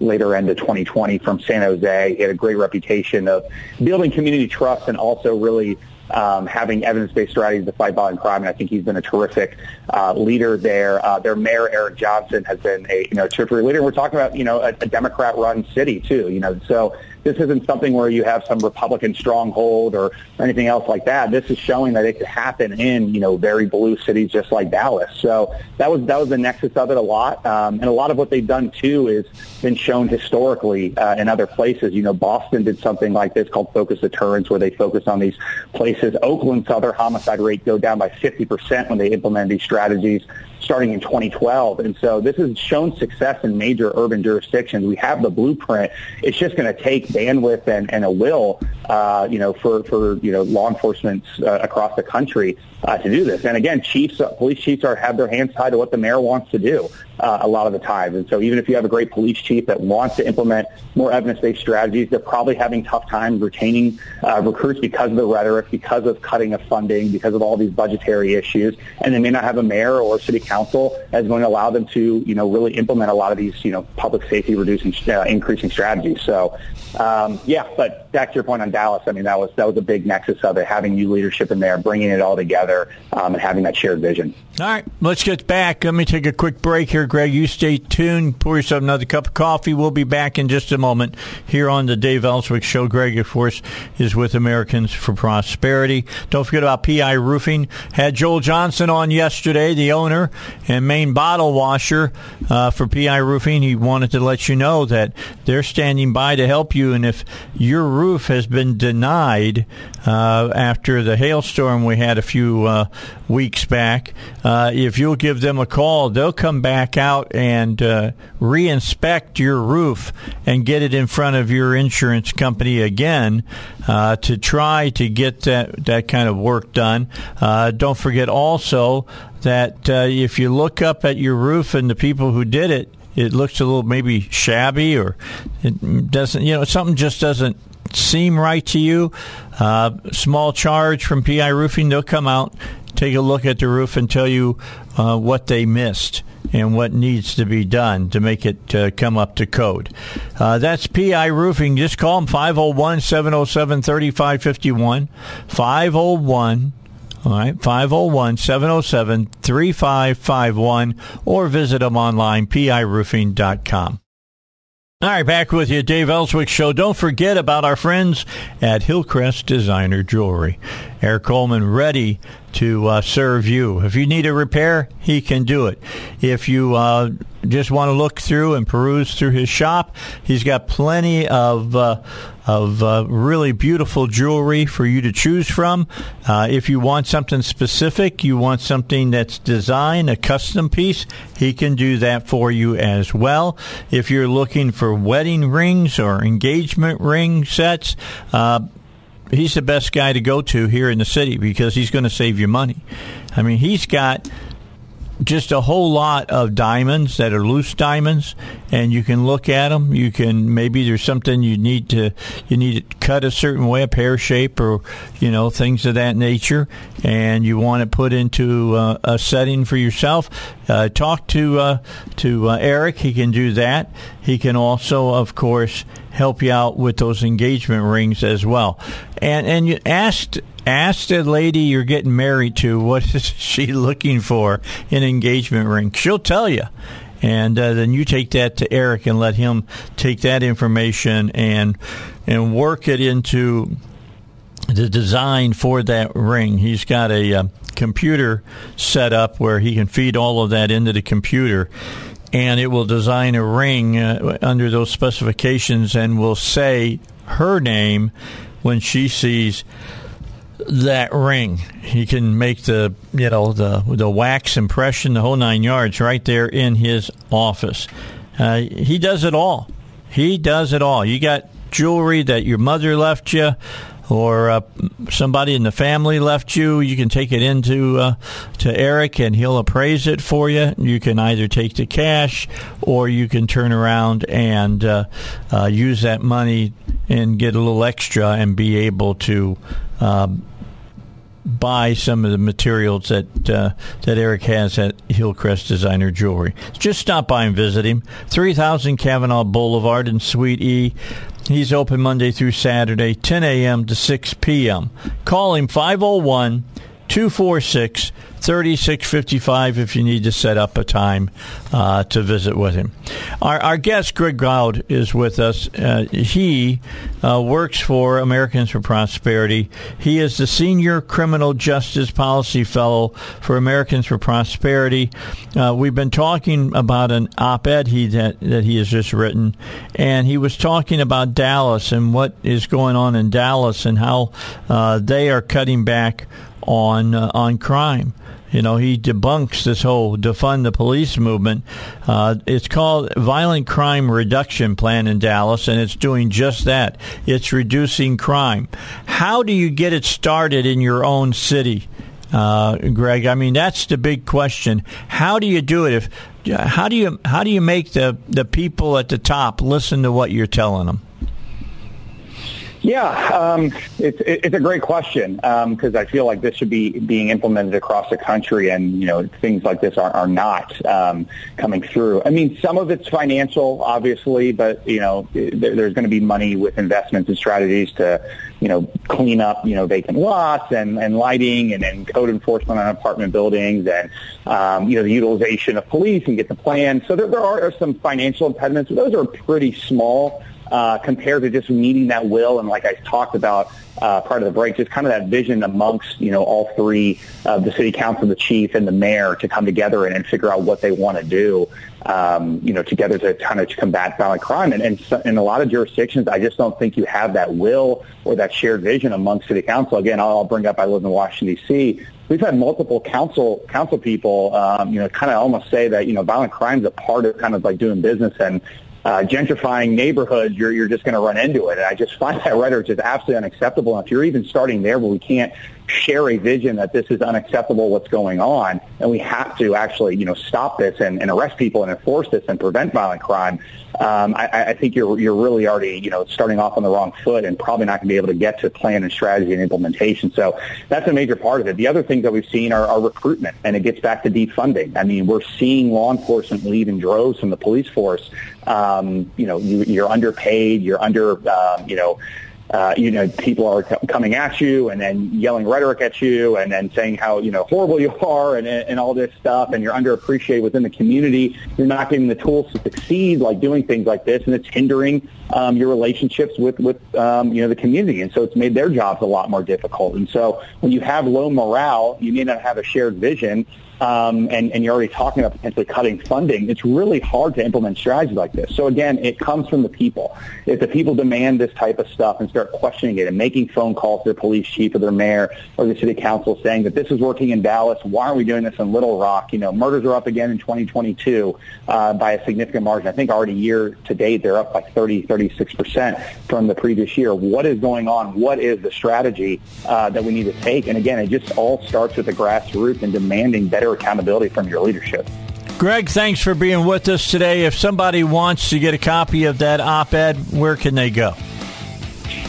later end of twenty twenty from San Jose. He had a great reputation of building community trust and also really Um, having evidence-based strategies to fight violent crime, and I think he's been a terrific uh, leader there. Uh, their mayor, Eric Johnson, has been a you know terrific leader. We're talking about you know a, a Democrat-run city too, you know. So this isn't something where you have some Republican stronghold or, or anything else like that. This is showing that it could happen in you know very blue cities just like Dallas. So that was that was the nexus of it a lot, um, and a lot of what they've done too is been shown historically uh, in other places. You know, Boston did something like this called Focus Deterrence, where they focused on these places. Oakland saw their homicide rate go down by fifty percent when they implemented these strategies starting in twenty twelve. And so this has shown success in major urban jurisdictions. We have the blueprint. It's just going to take bandwidth and, and a will, uh, you know, for, for, you know, law enforcement uh, across the country uh, to do this. And again, chiefs, uh, police chiefs are have their hands tied to what the mayor wants to do uh, a lot of the time. And so even if you have a great police chief that wants to implement more evidence-based strategies, they're probably having tough time retaining uh, recruits because of the rhetoric, because of cutting of funding, because of all these budgetary issues. And they may not have a mayor or a city council that's going to allow them to, you know, really implement a lot of these, you know, public safety reducing, uh, increasing strategies. So uh, Um, yeah, but back to your point on Dallas, I mean, that was that was a big nexus of it, having new leadership in there, bringing it all together, um, and having that shared vision. All right, let's get back. Let me take a quick break here, Greg. You stay tuned. Pour yourself another cup of coffee. We'll be back in just a moment here on the Dave Elswick Show. Greg, of course, is with Americans for Prosperity. Don't forget about P I Roofing. Had Joel Johnson on yesterday, the owner and main bottle washer uh, for P I Roofing. He wanted to let you know that they're standing by to help you. And if your roof has been denied uh, after the hailstorm we had a few uh, weeks back, uh, if you'll give them a call, they'll come back out and uh, re-inspect your roof and get it in front of your insurance company again uh, to try to get that, that kind of work done. Uh, don't forget also that uh, if you look up at your roof and the people who did it, it looks a little maybe shabby, or it doesn't, you know, something just doesn't seem right to you. Uh, small charge from P I Roofing. They'll come out, take a look at the roof, and tell you uh, what they missed and what needs to be done to make it uh, come up to code. Uh, that's P I Roofing. Just call them five oh one, seven oh seven, three five five one. five oh one, seven oh seven, three five five one. All right, five oh one, seven oh seven, three five five one, or visit them online, p i roofing dot com. All right, back with you, Dave Elswick Show. Don't forget about our friends at Hillcrest Designer Jewelry. Eric Coleman, ready to uh, serve you. If you need a repair, he can do it. If you uh, just want to look through and peruse through his shop, he's got plenty of uh, of uh, really beautiful jewelry for you to choose from. Uh, if you want something specific, you want something that's designed, a custom piece, he can do that for you as well. If you're looking for wedding rings or engagement ring sets, uh, he's the best guy to go to here in the city because he's going to save you money. I mean, he's got just a whole lot of diamonds that are loose diamonds, and you can look at them. You can, maybe there's something you need to you need to cut a certain way, a pear shape, or you know, things of that nature, and you want to put into uh, a setting for yourself. Uh, talk to uh, to uh, Eric. He can do that. He can also, of course, help you out with those engagement rings as well. And and you asked ask the lady you're getting married to, what is she looking for in an engagement ring? She'll tell you. And uh, then you take that to Eric and let him take that information and and work it into the design for that ring. He's got a uh, computer set up where he can feed all of that into the computer, and it will design a ring uh, under those specifications and will say her name when she sees that ring. He can make the, you know, the the wax impression, the whole nine yards right there in his office. Uh, he does it all. He does it all. You got jewelry that your mother left you, or uh, somebody in the family left you, you can take it into uh, to Eric, and he'll appraise it for you. You can either take the cash, or you can turn around and uh, uh, use that money and get a little extra and be able to uh, buy some of the materials that uh, that Eric has at Hillcrest Designer Jewelry. Just stop by and visit him, three thousand Cavanaugh Boulevard in Suite E. He's open Monday through Saturday, ten a.m. to six p.m. Call him five oh one, two four six, three six five five if you need to set up a time uh, to visit with him. Our, our guest, Greg Loud, is with us. Uh, he uh, works for Americans for Prosperity. He is the Senior Criminal Justice Policy Fellow for Americans for Prosperity. Uh, we've been talking about an op-ed he, that, that he has just written, and he was talking about Dallas and what is going on in Dallas and how uh, they are cutting back on uh, on crime. You know, he debunks this whole defund the police movement. Uh, it's called Violent Crime Reduction Plan in Dallas, and it's doing just that. It's reducing crime. How do you get it started in your own city, uh, Greg? I mean, that's the big question. How do you do it? If how do you how do you make the the people at the top listen to what you're telling them? Yeah, um, it's it's a great question because um, I feel like this should be being implemented across the country, and you know things like this are, are not um, coming through. I mean, some of it's financial, obviously, but you know there, there's going to be money with investments and strategies to you know clean up you know vacant lots and, and lighting and, and code enforcement on apartment buildings and um, you know the utilization of police and get the plan. So there, there are some financial impediments, but those are pretty small. Uh, compared to just needing that will and, like I talked about uh, prior to the break, just kind of that vision amongst, you know, all three of the city council, the chief, and the mayor to come together and, and figure out what they want to do, um, you know, together to kind of combat violent crime. And, and so, in a lot of jurisdictions, I just don't think you have that will or that shared vision amongst city council. Again, I'll bring up I live in Washington, D C We've had multiple council council people, um, you know, kind of almost say that, you know, violent crime's a part of kind of like doing business and, Uh, gentrifying neighborhoods, you're you're just going to run into it. And I just find that rhetoric just absolutely unacceptable. And if you're even starting there where we can't share a vision that this is unacceptable, what's going on, and we have to actually, you know, stop this and, and arrest people and enforce this and prevent violent crime, um, I, I think you're you're really already, you know, starting off on the wrong foot and probably not going to be able to get to plan and strategy and implementation. So that's a major part of it. The other things that we've seen are, are recruitment, and it gets back to defunding. I mean, we're seeing law enforcement leave in droves from the police force. Um, you know, you, you're underpaid, you're under, uh, you know, uh, you know, people are c- coming at you and then yelling rhetoric at you and then saying how, you know, horrible you are and, and all this stuff. And you're underappreciated within the community. You're not getting the tools to succeed, like doing things like this. And it's hindering um, your relationships with, with um, you know, the community. And so it's made their jobs a lot more difficult. And so when you have low morale, you may not have a shared vision. Um, and, and you're already talking about potentially cutting funding, it's really hard to implement strategies like this. So, again, it comes from the people. If the people demand this type of stuff and start questioning it and making phone calls to their police chief or their mayor or the city council saying that this is working in Dallas, why aren't we doing this in Little Rock? You know, murders are up again in twenty twenty-two uh, by a significant margin. I think already year to date, they're up like thirty, thirty-six percent from the previous year. What is going on? What is the strategy uh, that we need to take? And, again, it just all starts with the grassroots and demanding better accountability from your leadership. Greg, thanks for being with us today. If somebody wants to get a copy of that op-ed, where can they go?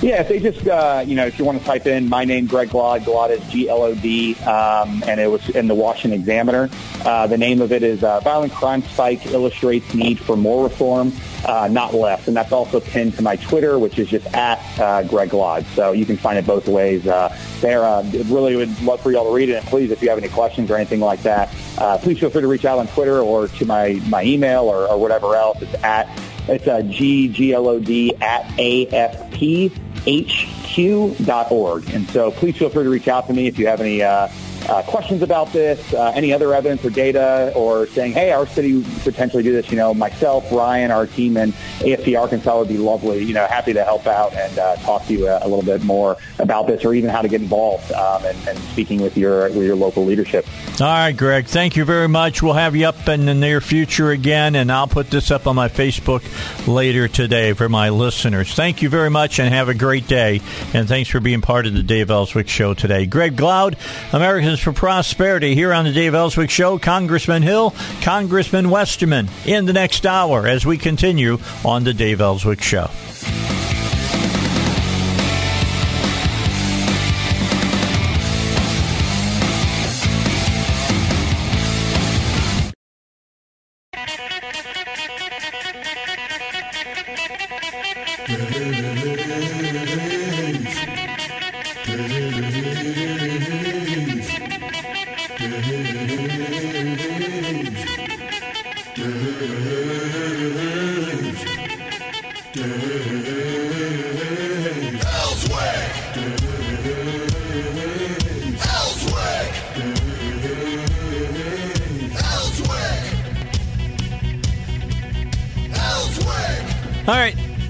Yeah, if they just, uh, you know, if you want to type in my name, Greg Loud, Loud is G L O D, um, and it was in the Washington Examiner. Uh, the name of it is uh, Violent Crime Spike Illustrates Need for More Reform, uh, Not Less. And that's also pinned to my Twitter, which is just at uh, Greg Loud. So you can find it both ways uh, there. Uh, really would love for you all to read it. And please, if you have any questions or anything like that, uh, please feel free to reach out on Twitter or to my, my email or, or whatever else. It's at It's uh, G G L O D at A F P H Q dot org. And so please feel free to reach out to me if you have any uh, uh, questions about this, uh, any other evidence or data, or saying, hey, our city would potentially do this. You know, myself, Ryan, our team, and A F P Arkansas would be lovely, you know, happy to help out and uh, talk to you a, a little bit more about this or even how to get involved um, and, and speaking with your, with your local leadership. All right, Greg, thank you very much. We'll have you up in the near future again, and I'll put this up on my Facebook later today for my listeners. Thank you very much, and have a great day. And thanks for being part of the Dave Elswick Show today. Greg Loud, Americans for Prosperity, here on the Dave Elswick Show. Congressman Hill, Congressman Westerman, in the next hour as we continue on the Dave Elswick Show.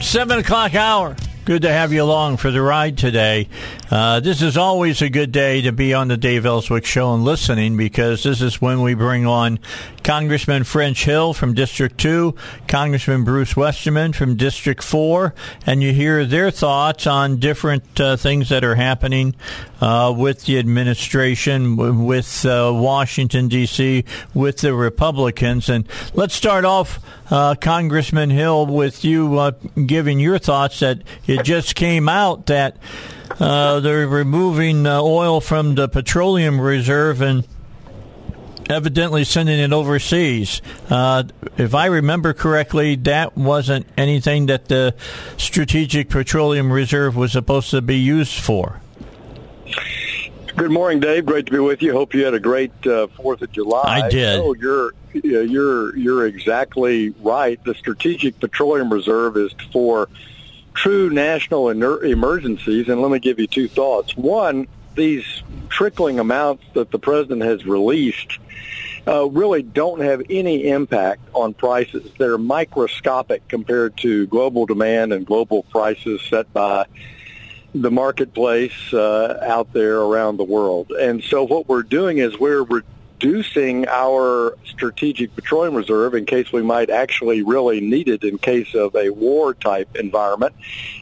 seven o'clock hour. Good to have you along for the ride today. Uh, this is always a good day to be on the Dave Elswick Show and listening, because this is when we bring on Congressman French Hill from District two, Congressman Bruce Westerman from District four, and you hear their thoughts on different uh, things that are happening uh, with the administration, with uh, Washington, D C, with the Republicans. And let's start off, uh, Congressman Hill, with you uh, giving your thoughts that it just came out that uh, they're removing uh, oil from the petroleum reserve and evidently sending it overseas. Uh, if I remember correctly, that wasn't anything that the Strategic Petroleum Reserve was supposed to be used for. Good morning, Dave. Great to be with you. Hope you had a great uh, Fourth of July. I did. Oh, you're you're you're exactly right. The Strategic Petroleum Reserve is for true national emergencies, and let me give you two thoughts. One, these trickling amounts that the president has released uh, really don't have any impact on prices. They're microscopic compared to global demand and global prices set by the marketplace uh, out there around the world. And so what we're doing is we're reducing our strategic petroleum reserve in case we might actually really need it in case of a war-type environment.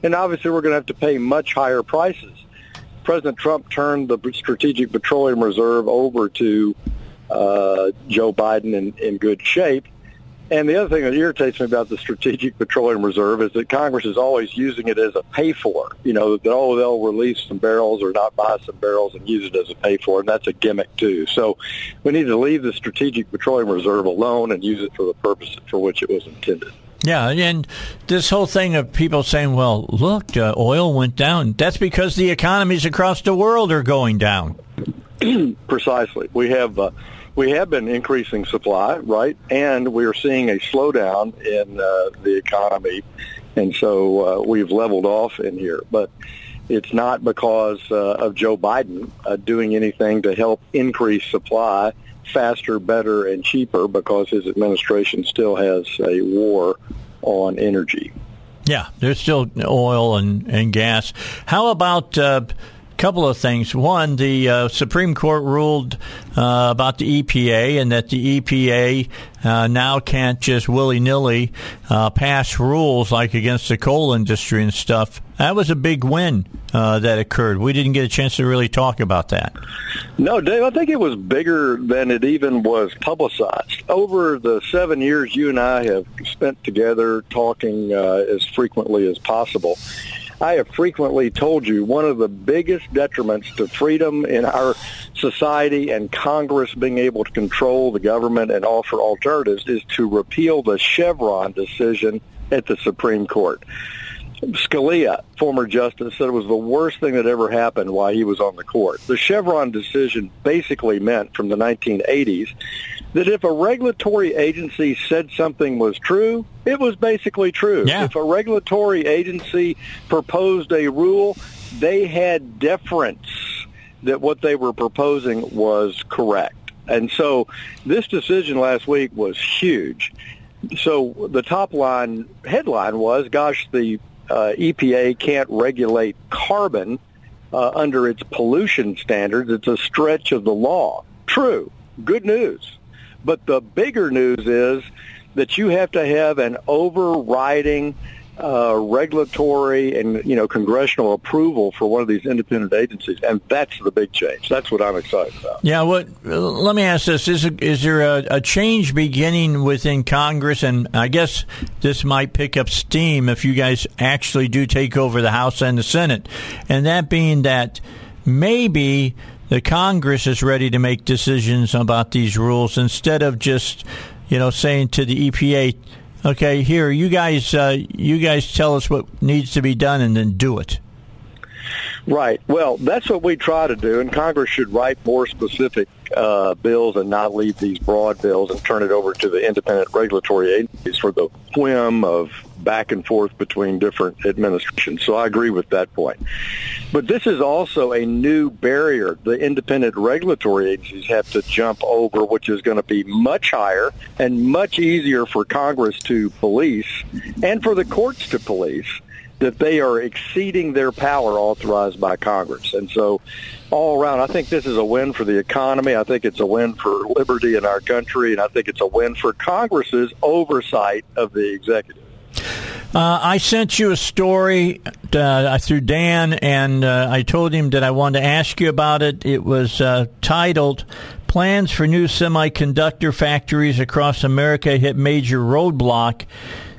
And obviously we're going to have to pay much higher prices. President Trump turned the Strategic Petroleum Reserve over to uh, Joe Biden in, in good shape. And the other thing that irritates me about the Strategic Petroleum Reserve is that Congress is always using it as a pay-for. You know, they'll, they'll release some barrels or not buy some barrels and use it as a pay-for, and that's a gimmick, too. So we need to leave the Strategic Petroleum Reserve alone and use it for the purpose for which it was intended. Yeah, and this whole thing of people saying, well, look, uh, oil went down. That's because the economies across the world are going down. Precisely. We have uh, we have been increasing supply, right? And we are seeing a slowdown in uh, the economy. And so uh, we've leveled off in here. But it's not because uh, of Joe Biden uh, doing anything to help increase supply faster, better, and cheaper, because his administration still has a war on energy. Yeah, there's still oil and, and gas. How about a uh, couple of things? One, the uh, Supreme Court ruled uh, about the E P A and that the E P A uh, now can't just willy-nilly uh, pass rules like against the coal industry and stuff. That was a big win uh, that occurred. We didn't get a chance to really talk about that. No, Dave, I think it was bigger than it even was publicized. Over the seven years you and I have spent together talking uh, as frequently as possible, I have frequently told you one of the biggest detriments to freedom in our society and Congress being able to control the government and offer alternatives is to repeal the Chevron decision at the Supreme Court. Scalia, former justice, said it was the worst thing that ever happened while he was on the court. The Chevron decision basically meant from the nineteen eighties that if a regulatory agency said something was true, it was basically true. Yeah. If a regulatory agency proposed a rule, they had deference that what they were proposing was correct. And so this decision last week was huge. So the top line headline was, gosh, the Uh, E P A can't regulate carbon uh, under its pollution standards. It's a stretch of the law. True. Good news. But the bigger news is that you have to have an overriding uh, regulatory and, you know, congressional approval for one of these independent agencies. And that's the big change. That's what I'm excited about. Yeah. What? Let me ask this. Is, is there a, a change beginning within Congress? And I guess this might pick up steam if you guys actually do take over the House and the Senate. And that being that maybe the Congress is ready to make decisions about these rules instead of just, you know, saying to the E P A, okay, here, you guys uh, you guys tell us what needs to be done and then do it. Right. Well, that's what we try to do, and Congress should write more specific uh, bills and not leave these broad bills and turn it over to the independent regulatory agencies for the whim of back and forth between different administrations. So I agree with that point. But this is also a new barrier the independent regulatory agencies have to jump over, which is going to be much higher and much easier for Congress to police and for the courts to police, that they are exceeding their power authorized by Congress. And so all around, I think this is a win for the economy. I think it's a win for liberty in our country, and I think it's a win for Congress's oversight of the executive. Uh, I sent you a story uh, through Dan, and uh, I told him that I wanted to ask you about it. It was uh, titled, Plans for New Semiconductor Factories Across America Hit Major Roadblock.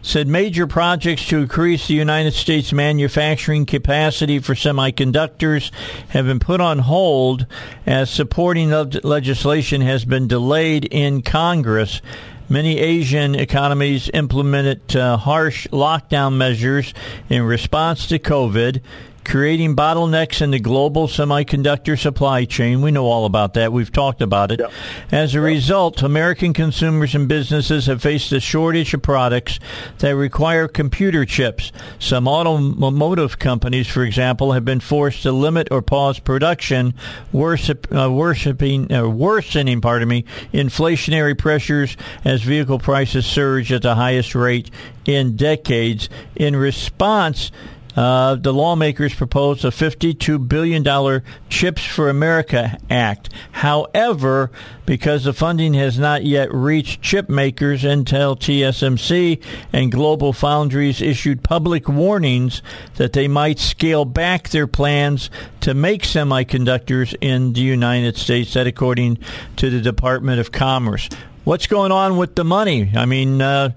Said major projects to increase the United States manufacturing capacity for semiconductors have been put on hold as supporting legislation has been delayed in Congress. Many Asian economies implemented uh, harsh lockdown measures in response to COVID, creating bottlenecks in the global semiconductor supply chain. We know all about that. We've talked about it. Yep. As a yep. result, American consumers and businesses have faced a shortage of products that require computer chips. Some automotive companies, for example, have been forced to limit or pause production, worship, uh, worshiping, uh, worsening, pardon me, inflationary pressures as vehicle prices surge at the highest rate in decades. In response, Uh, the lawmakers proposed a fifty-two billion dollars Chips for America Act. However, because the funding has not yet reached chip makers, Intel, T S M C, and global foundries issued public warnings that they might scale back their plans to make semiconductors in the United States, that according to the Department of Commerce. What's going on with the money? I mean, uh,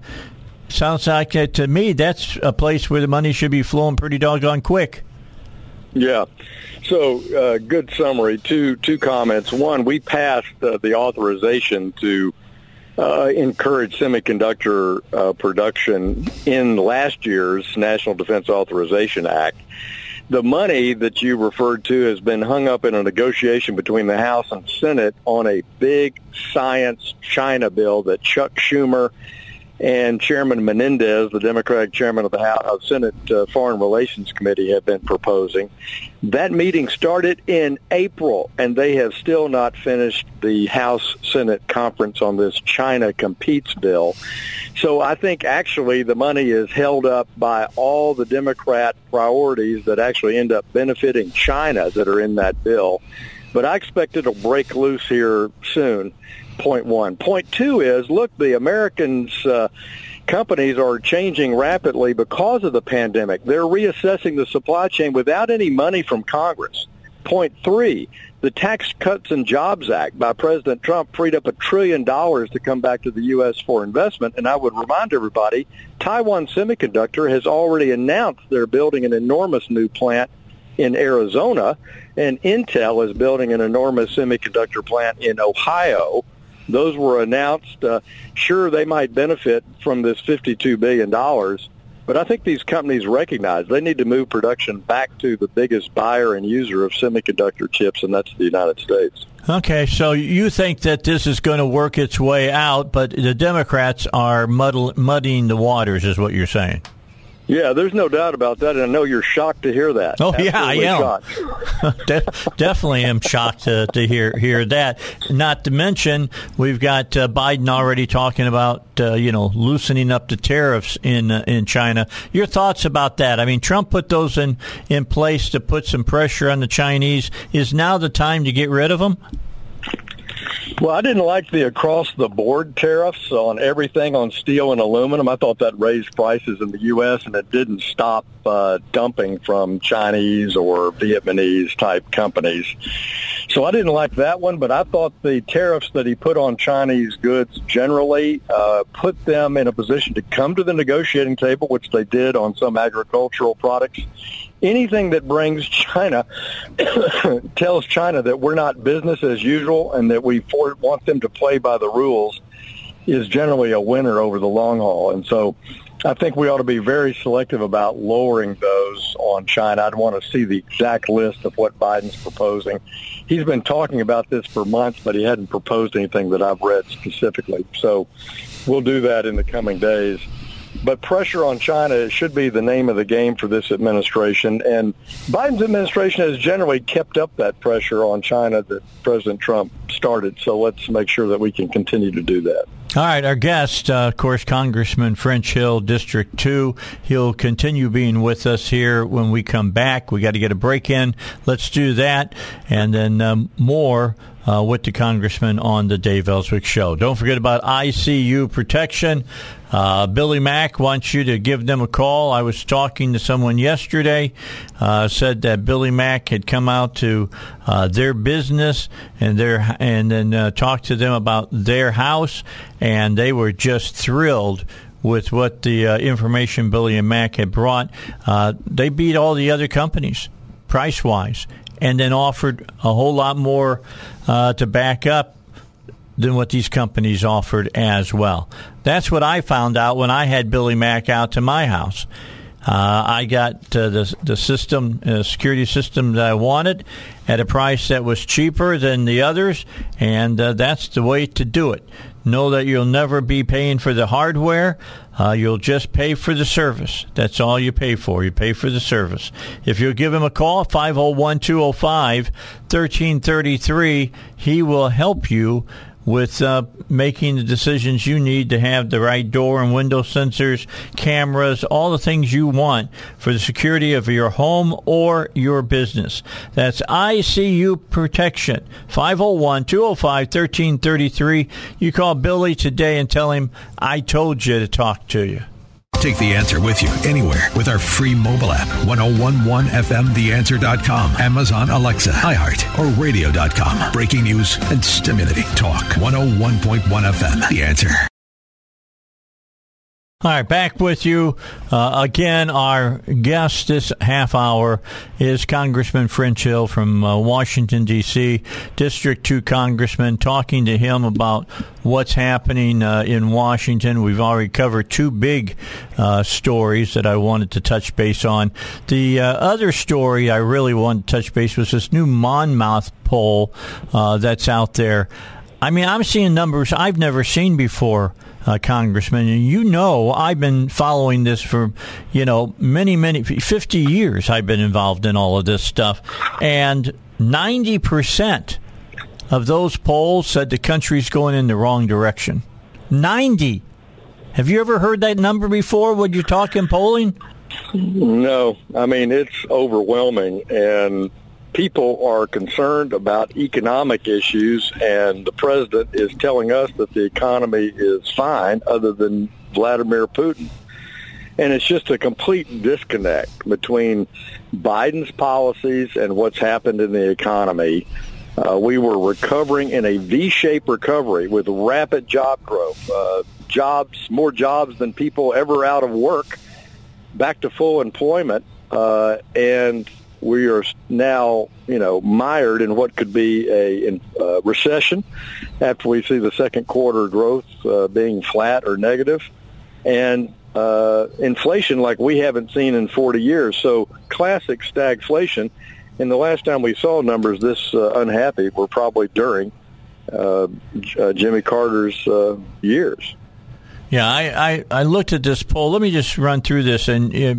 sounds like, to me, that's a place where the money should be flowing pretty doggone quick. Yeah. So, uh, good summary. Two two comments. One, we passed uh, the authorization to uh, encourage semiconductor uh, production in last year's National Defense Authorization Act. The money that you referred to has been hung up in a negotiation between the House and Senate on a big science China bill that Chuck Schumer and Chairman Menendez, the Democratic chairman of the House, of Senate uh, Foreign Relations Committee, have been proposing. That meeting started in April, and they have still not finished the House-Senate conference on this China Competes bill. So I think actually the money is held up by all the Democrat priorities that actually end up benefiting China that are in that bill. But I expect it'll break loose here soon. Point one. Point two is, look, the Americans' uh, companies are changing rapidly because of the pandemic. They're reassessing the supply chain without any money from Congress. Point three, the Tax Cuts and Jobs Act by President Trump freed up a trillion dollars to come back to the U S for investment. And I would remind everybody, Taiwan Semiconductor has already announced they're building an enormous new plant in Arizona, and Intel is building an enormous semiconductor plant in Ohio. Those were announced. Uh, sure, they might benefit from this fifty-two billion dollars, but I think these companies recognize they need to move production back to the biggest buyer and user of semiconductor chips, and that's the United States. Okay, so you think that this is going to work its way out, but the Democrats are muddle, muddying the waters is what you're saying. Yeah, there's no doubt about that, and I know you're shocked to hear that. Oh, absolutely. Yeah, I am. De- definitely am shocked to, to hear hear that. Not to mention, we've got uh, Biden already talking about, uh, you know, loosening up the tariffs in uh, in China. Your thoughts about that? I mean, Trump put those in, in place to put some pressure on the Chinese. Is now the time to get rid of them? Well, I didn't like the across-the-board tariffs on everything on steel and aluminum. I thought that raised prices in the U S, and it didn't stop uh, dumping from Chinese or Vietnamese-type companies. So I didn't like that one, but I thought the tariffs that he put on Chinese goods generally uh, put them in a position to come to the negotiating table, which they did on some agricultural products. Anything that brings China, tells China that we're not business as usual and that we for- want them to play by the rules is generally a winner over the long haul. And so I think we ought to be very selective about lowering those on China. I'd want to see the exact list of what Biden's proposing. He's been talking about this for months, but he hadn't proposed anything that I've read specifically. So we'll do that in the coming days. But pressure on China should be the name of the game for this administration. And Biden's administration has generally kept up that pressure on China that President Trump started. So let's make sure that we can continue to do that. All right, our guest, uh, of course, Congressman French Hill, District two. He'll continue being with us here when we come back. We got to get a break in. Let's do that, and then um, more uh, with the Congressman on the Dave Elswick Show. Don't forget about I C U protection. Uh, Billy Mack wants you to give them a call. I was talking to someone yesterday, uh, said that Billy Mack had come out to uh, their business and their and then uh, talked to them about their house, and they were just thrilled with what the uh, information Billy and Mack had brought. Uh, they beat all the other companies price-wise, and then offered a whole lot more uh, to back up than what these companies offered as well. That's what I found out when I had Billy Mack out to my house. Uh, I got uh, the the system, uh, security system that I wanted at a price that was cheaper than the others, and uh, that's the way to do it. Know that you'll never be paying for the hardware. Uh, you'll just pay for the service. That's all you pay for. You pay for the service. If you'll give him a call, five oh one, two oh five, one three three three, he will help you with uh, making the decisions you need to have the right door and window sensors, cameras, all the things you want for the security of your home or your business. That's I C U Protection, five oh one, two oh five, one three three three. You call Billy today and tell him I told you to talk to you. Take The Answer with you anywhere with our free mobile app, ten eleven F M the answer dot com, Amazon Alexa, iHeart, or radio dot com. Breaking news and stimulating talk. one oh one point one F M, The Answer. All right, back with you. Uh, again, our guest this half hour is Congressman French Hill from uh, Washington, D C, District two Congressman, talking to him about what's happening uh, in Washington. We've already covered two big uh, stories that I wanted to touch base on. The uh, other story I really wanted to touch base was this new Monmouth poll uh, that's out there. I mean, I'm seeing numbers I've never seen before. Uh, Congressman, and you know I've been following this for, you know, many, many, fifty years I've been involved in all of this stuff, and ninety percent of those polls said the country's going in the wrong direction. ninety. Have you ever heard that number before when you talk in polling? No. I mean, it's overwhelming, and people are concerned about economic issues, and the president is telling us that the economy is fine other than Vladimir Putin. And it's just a complete disconnect between Biden's policies and what's happened in the economy. Uh, we were recovering in a V-shaped recovery with rapid job growth, uh, jobs, more jobs than people ever out of work, back to full employment, uh, and we are now, you know, mired in what could be a, a recession after we see the second quarter growth uh, being flat or negative, and uh, inflation like we haven't seen in forty years. So classic stagflation. And the last time we saw numbers this uh, unhappy were probably during uh, uh, Jimmy Carter's uh, years. Yeah, I, I, I looked at this poll. Let me just run through this and it,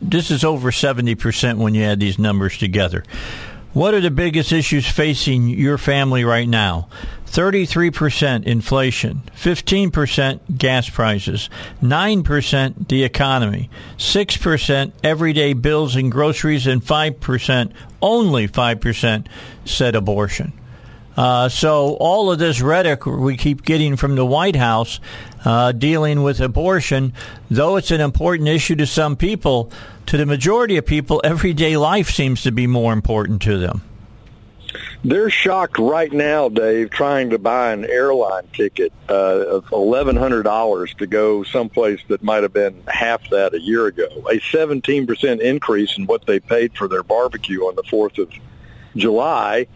this is over seventy percent when you add these numbers together. What are the biggest issues facing your family right now? thirty-three percent inflation, fifteen percent gas prices, nine percent the economy, six percent everyday bills and groceries, and five percent, only five percent, said abortion. Uh, so all of this rhetoric we keep getting from the White House uh, dealing with abortion, though it's an important issue to some people, to the majority of people, everyday life seems to be more important to them. They're shocked right now, Dave, trying to buy an airline ticket uh, of eleven hundred dollars to go someplace that might have been half that a year ago, a seventeen percent increase in what they paid for their barbecue on the fourth of July.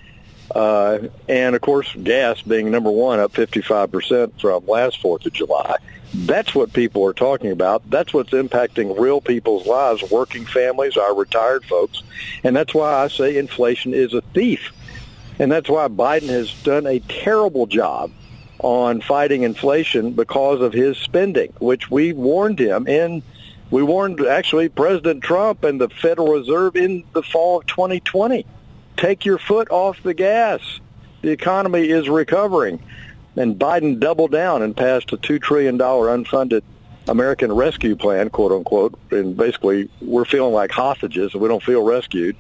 Uh, and, of course, gas being number one, up fifty-five percent from last fourth of July. That's what people are talking about. That's what's impacting real people's lives, working families, our retired folks. And that's why I say inflation is a thief. And that's why Biden has done a terrible job on fighting inflation because of his spending, which we warned him in. We warned, actually, President Trump and the Federal Reserve in the fall of twenty twenty. Take your foot off the gas. The economy is recovering. And Biden doubled down and passed a two trillion dollars unfunded American Rescue Plan, quote unquote. And basically, we're feeling like hostages, and we don't feel rescued.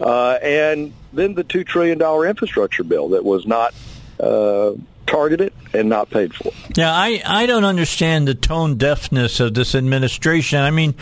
Uh, and then the two trillion dollars infrastructure bill that was not uh, targeted and not paid for. Now, I, I don't understand the tone deafness of this administration. I mean,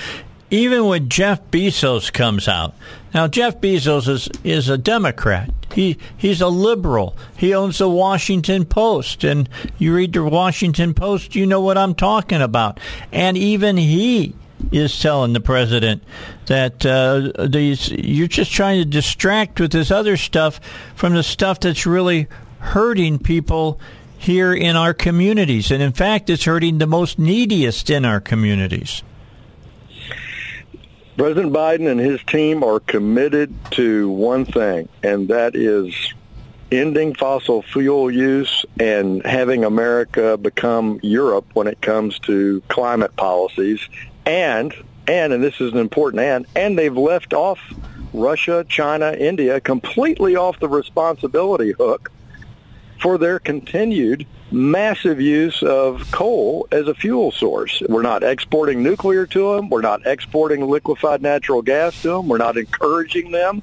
even when Jeff Bezos comes out. Now, Jeff Bezos is, is a Democrat. He he's a liberal. He owns the Washington Post. And you read the Washington Post, you know what I'm talking about. And even he is telling the president that uh, these you're just trying to distract with this other stuff from the stuff that's really hurting people here in our communities. And, in fact, it's hurting the most neediest in our communities. President Biden and his team are committed to one thing, and that is ending fossil fuel use and having America become Europe when it comes to climate policies. And, and, and this is an important and, and they've left off Russia, China, India completely off the responsibility hook for their continued massive use of coal as a fuel source. We're not exporting nuclear to them. We're not exporting liquefied natural gas to them. We're not encouraging them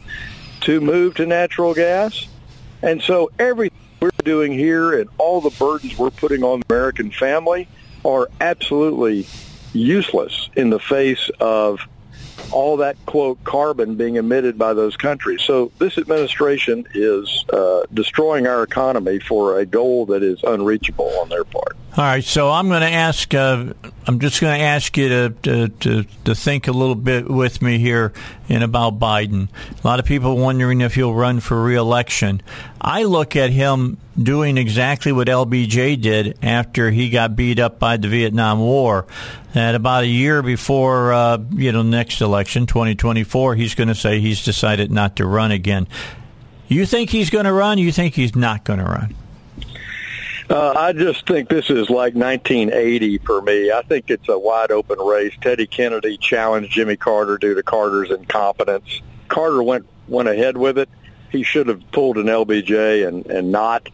to move to natural gas. And so everything we're doing here and all the burdens we're putting on the American family are absolutely useless in the face of all that, quote, carbon being emitted by those countries. So this administration is uh, destroying our economy for a goal that is unreachable on their part. All right. So I'm going to ask, uh, I'm just going to ask you to, to, to, to think a little bit with me here and about Biden. A lot of people wondering if he'll run for reelection. I look at him doing exactly what L B J did after he got beat up by the Vietnam War. That about a year before, uh, you know, next election, twenty twenty-four, he's going to say he's decided not to run again. You think he's going to run? You think he's not going to run? Uh, I just think this is like nineteen eighty for me. I think it's a wide open race. Teddy Kennedy challenged Jimmy Carter due to Carter's incompetence. Carter went, went ahead with it. He should have pulled an L B J and, and not.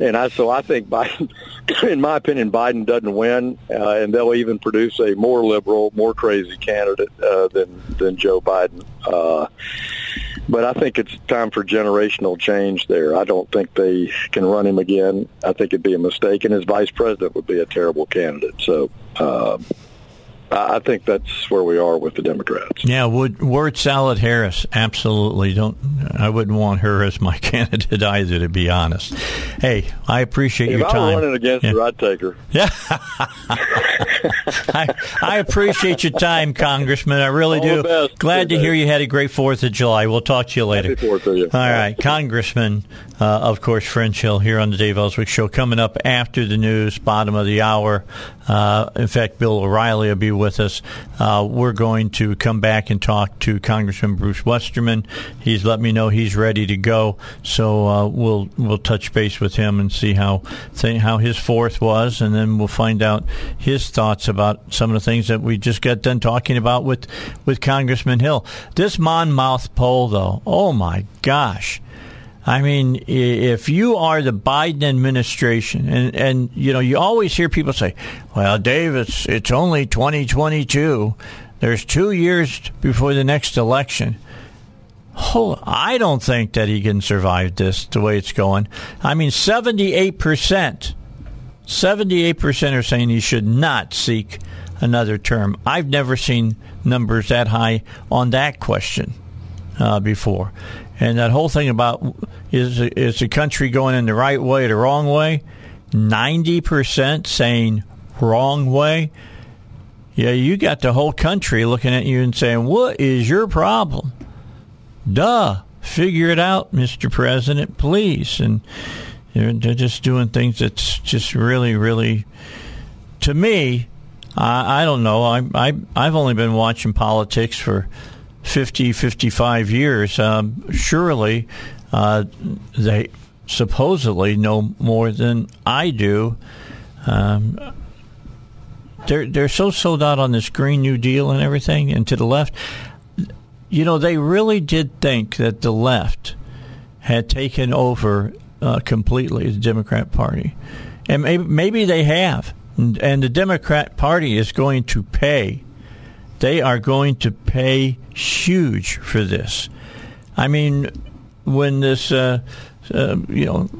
And I, so I think Biden, in my opinion, Biden doesn't win, uh, and they'll even produce a more liberal, more crazy candidate uh, than than Joe Biden. Uh, but I think it's time for generational change there. I don't think they can run him again. I think it'd be a mistake, and his vice president would be a terrible candidate. So uh, I think that's where we are with the Democrats. Yeah, would, word salad Harris, absolutely. Don't. I wouldn't want her as my candidate either, to be honest. Hey, I appreciate if your time. If I were running against yeah. her, I'd take her. Yeah. I, I appreciate your time, Congressman. I really All do. The best. Glad Good to day. Hear you had a great Fourth of July. We'll talk to you later. Happy Fourth of you. All right. Congressman, uh, of course, French Hill here on the Dave Elswick Show. Coming up after the news, bottom of the hour. Uh, in fact, Bill O'Reilly will be with us. Uh, we're going to come back and talk to Congressman Bruce Westerman. He's let me know he's ready to go, so uh, we'll we'll touch base with him and see how th- how his fourth was, and then we'll find out his thoughts about some of the things that we just got done talking about with, with Congressman Hill. This Monmouth poll, though, oh my gosh. I mean, if you are the Biden administration, and, and you know, you always hear people say, well, Dave, it's, it's only twenty twenty-two. There's two years before the next election. Oh, I don't think that he can survive this the way it's going. I mean, seventy-eight percent, seventy-eight percent are saying he should not seek another term. I've never seen numbers that high on that question uh, before. And that whole thing about is is the country going in the right way or the wrong way? ninety percent saying wrong way. Yeah, you got the whole country looking at you and saying, what is your problem? Duh. Figure it out, Mister President, please. And they're, they're just doing things that's just really, really, to me, I, I don't know. I, I, I've only been watching politics for fifty, fifty-five years, um, surely uh, they supposedly know more than I do. Um, they're, they're so sold out on this Green New Deal and everything, and to the left. You know, they really did think that the left had taken over uh, completely the Democrat Party. And maybe, maybe they have. And, and the Democrat Party is going to pay. They are going to pay huge for this. I mean, when this, uh, uh, you know,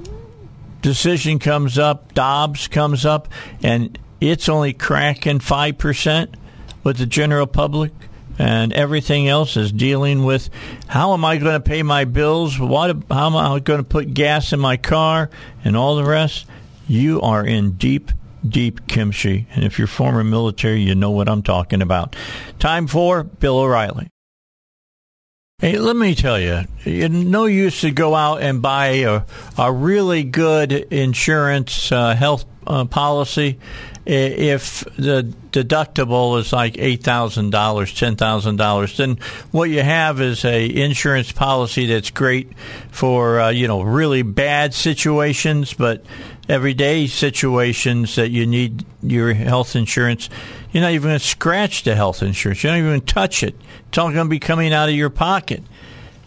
decision comes up, Dobbs comes up, and it's only cracking five percent with the general public, and everything else is dealing with, how am I going to pay my bills? What, how am I going to put gas in my car? And all the rest. You are in deep, deep kimchi. And if you're former military, you know what I'm talking about. Time for Bill O'Reilly. Hey, let me tell you, it's no use to go out and buy a, a really good insurance uh, health uh, policy if the deductible is like eight thousand dollars, ten thousand dollars. Then what you have is a insurance policy that's great for, uh, you know, really bad situations, but everyday situations that you need your health insurance. You're not even going to scratch the health insurance. You're not even going to touch it. It's all going to be coming out of your pocket.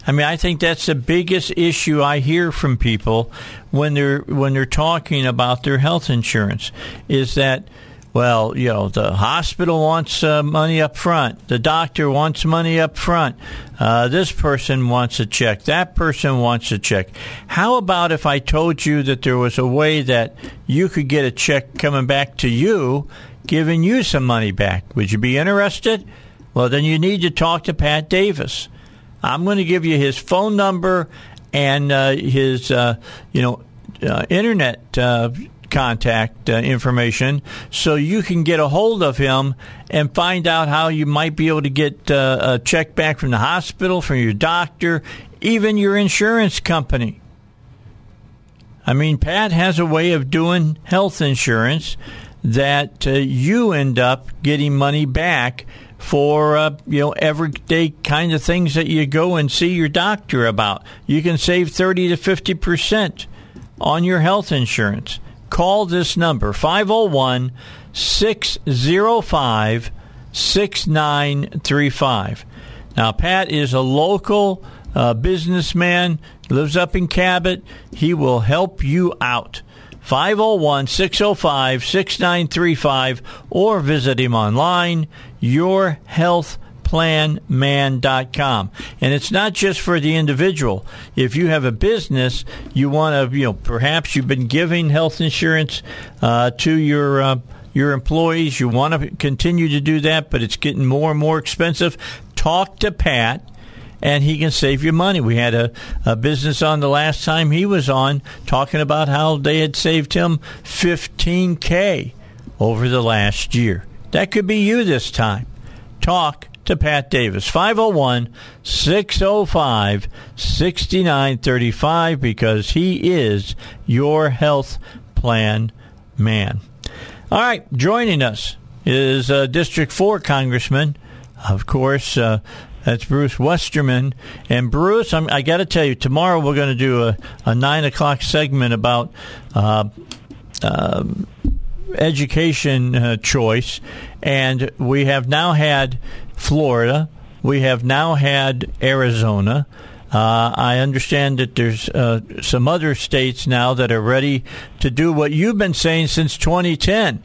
I mean, I think that's the biggest issue I hear from people when they're when they're talking about their health insurance is that, well, you know, the hospital wants uh, money up front. The doctor wants money up front. Uh, this person wants a check. That person wants a check. How about if I told you that there was a way that you could get a check coming back to you, giving you some money back? Would you be interested? Well, then you need to talk to Pat Davis. I'm going to give you his phone number and uh, his, uh, you know, uh, internet uh, contact uh, information so you can get a hold of him and find out how you might be able to get uh, a check back from the hospital, from your doctor, even your insurance company. I mean, Pat has a way of doing health insurance that uh, you end up getting money back for uh, you know, everyday kind of things that you go and see your doctor about. You can save thirty to fifty percent on your health insurance. Call this number, five oh one, six oh five, six nine three five. Now, Pat is a local uh, businessman, lives up in Cabot. He will help you out. five oh one, six oh five, six nine three five, or visit him online, your health plan man dot com. And it's not just for the individual. If you have a business, you want to, you know, perhaps you've been giving health insurance uh, to your uh, your employees. You want to continue to do that, but it's getting more and more expensive. Talk to Pat, and he can save you money. We had a, a business on the last time he was on talking about how they had saved him fifteen thousand dollars over the last year. That could be you this time. Talk to Pat Davis, five oh one, six oh five, six nine three five, because he is your health plan man. All right, joining us is uh, District four Congressman, of course, uh, that's Bruce Westerman. And, Bruce, I'm, I got to tell you, tomorrow we're going to do a, a nine o'clock segment about uh, uh, education uh, choice. And we have now had Florida. We have now had Arizona. Uh, I understand that there's uh, some other states now that are ready to do what you've been saying since twenty ten.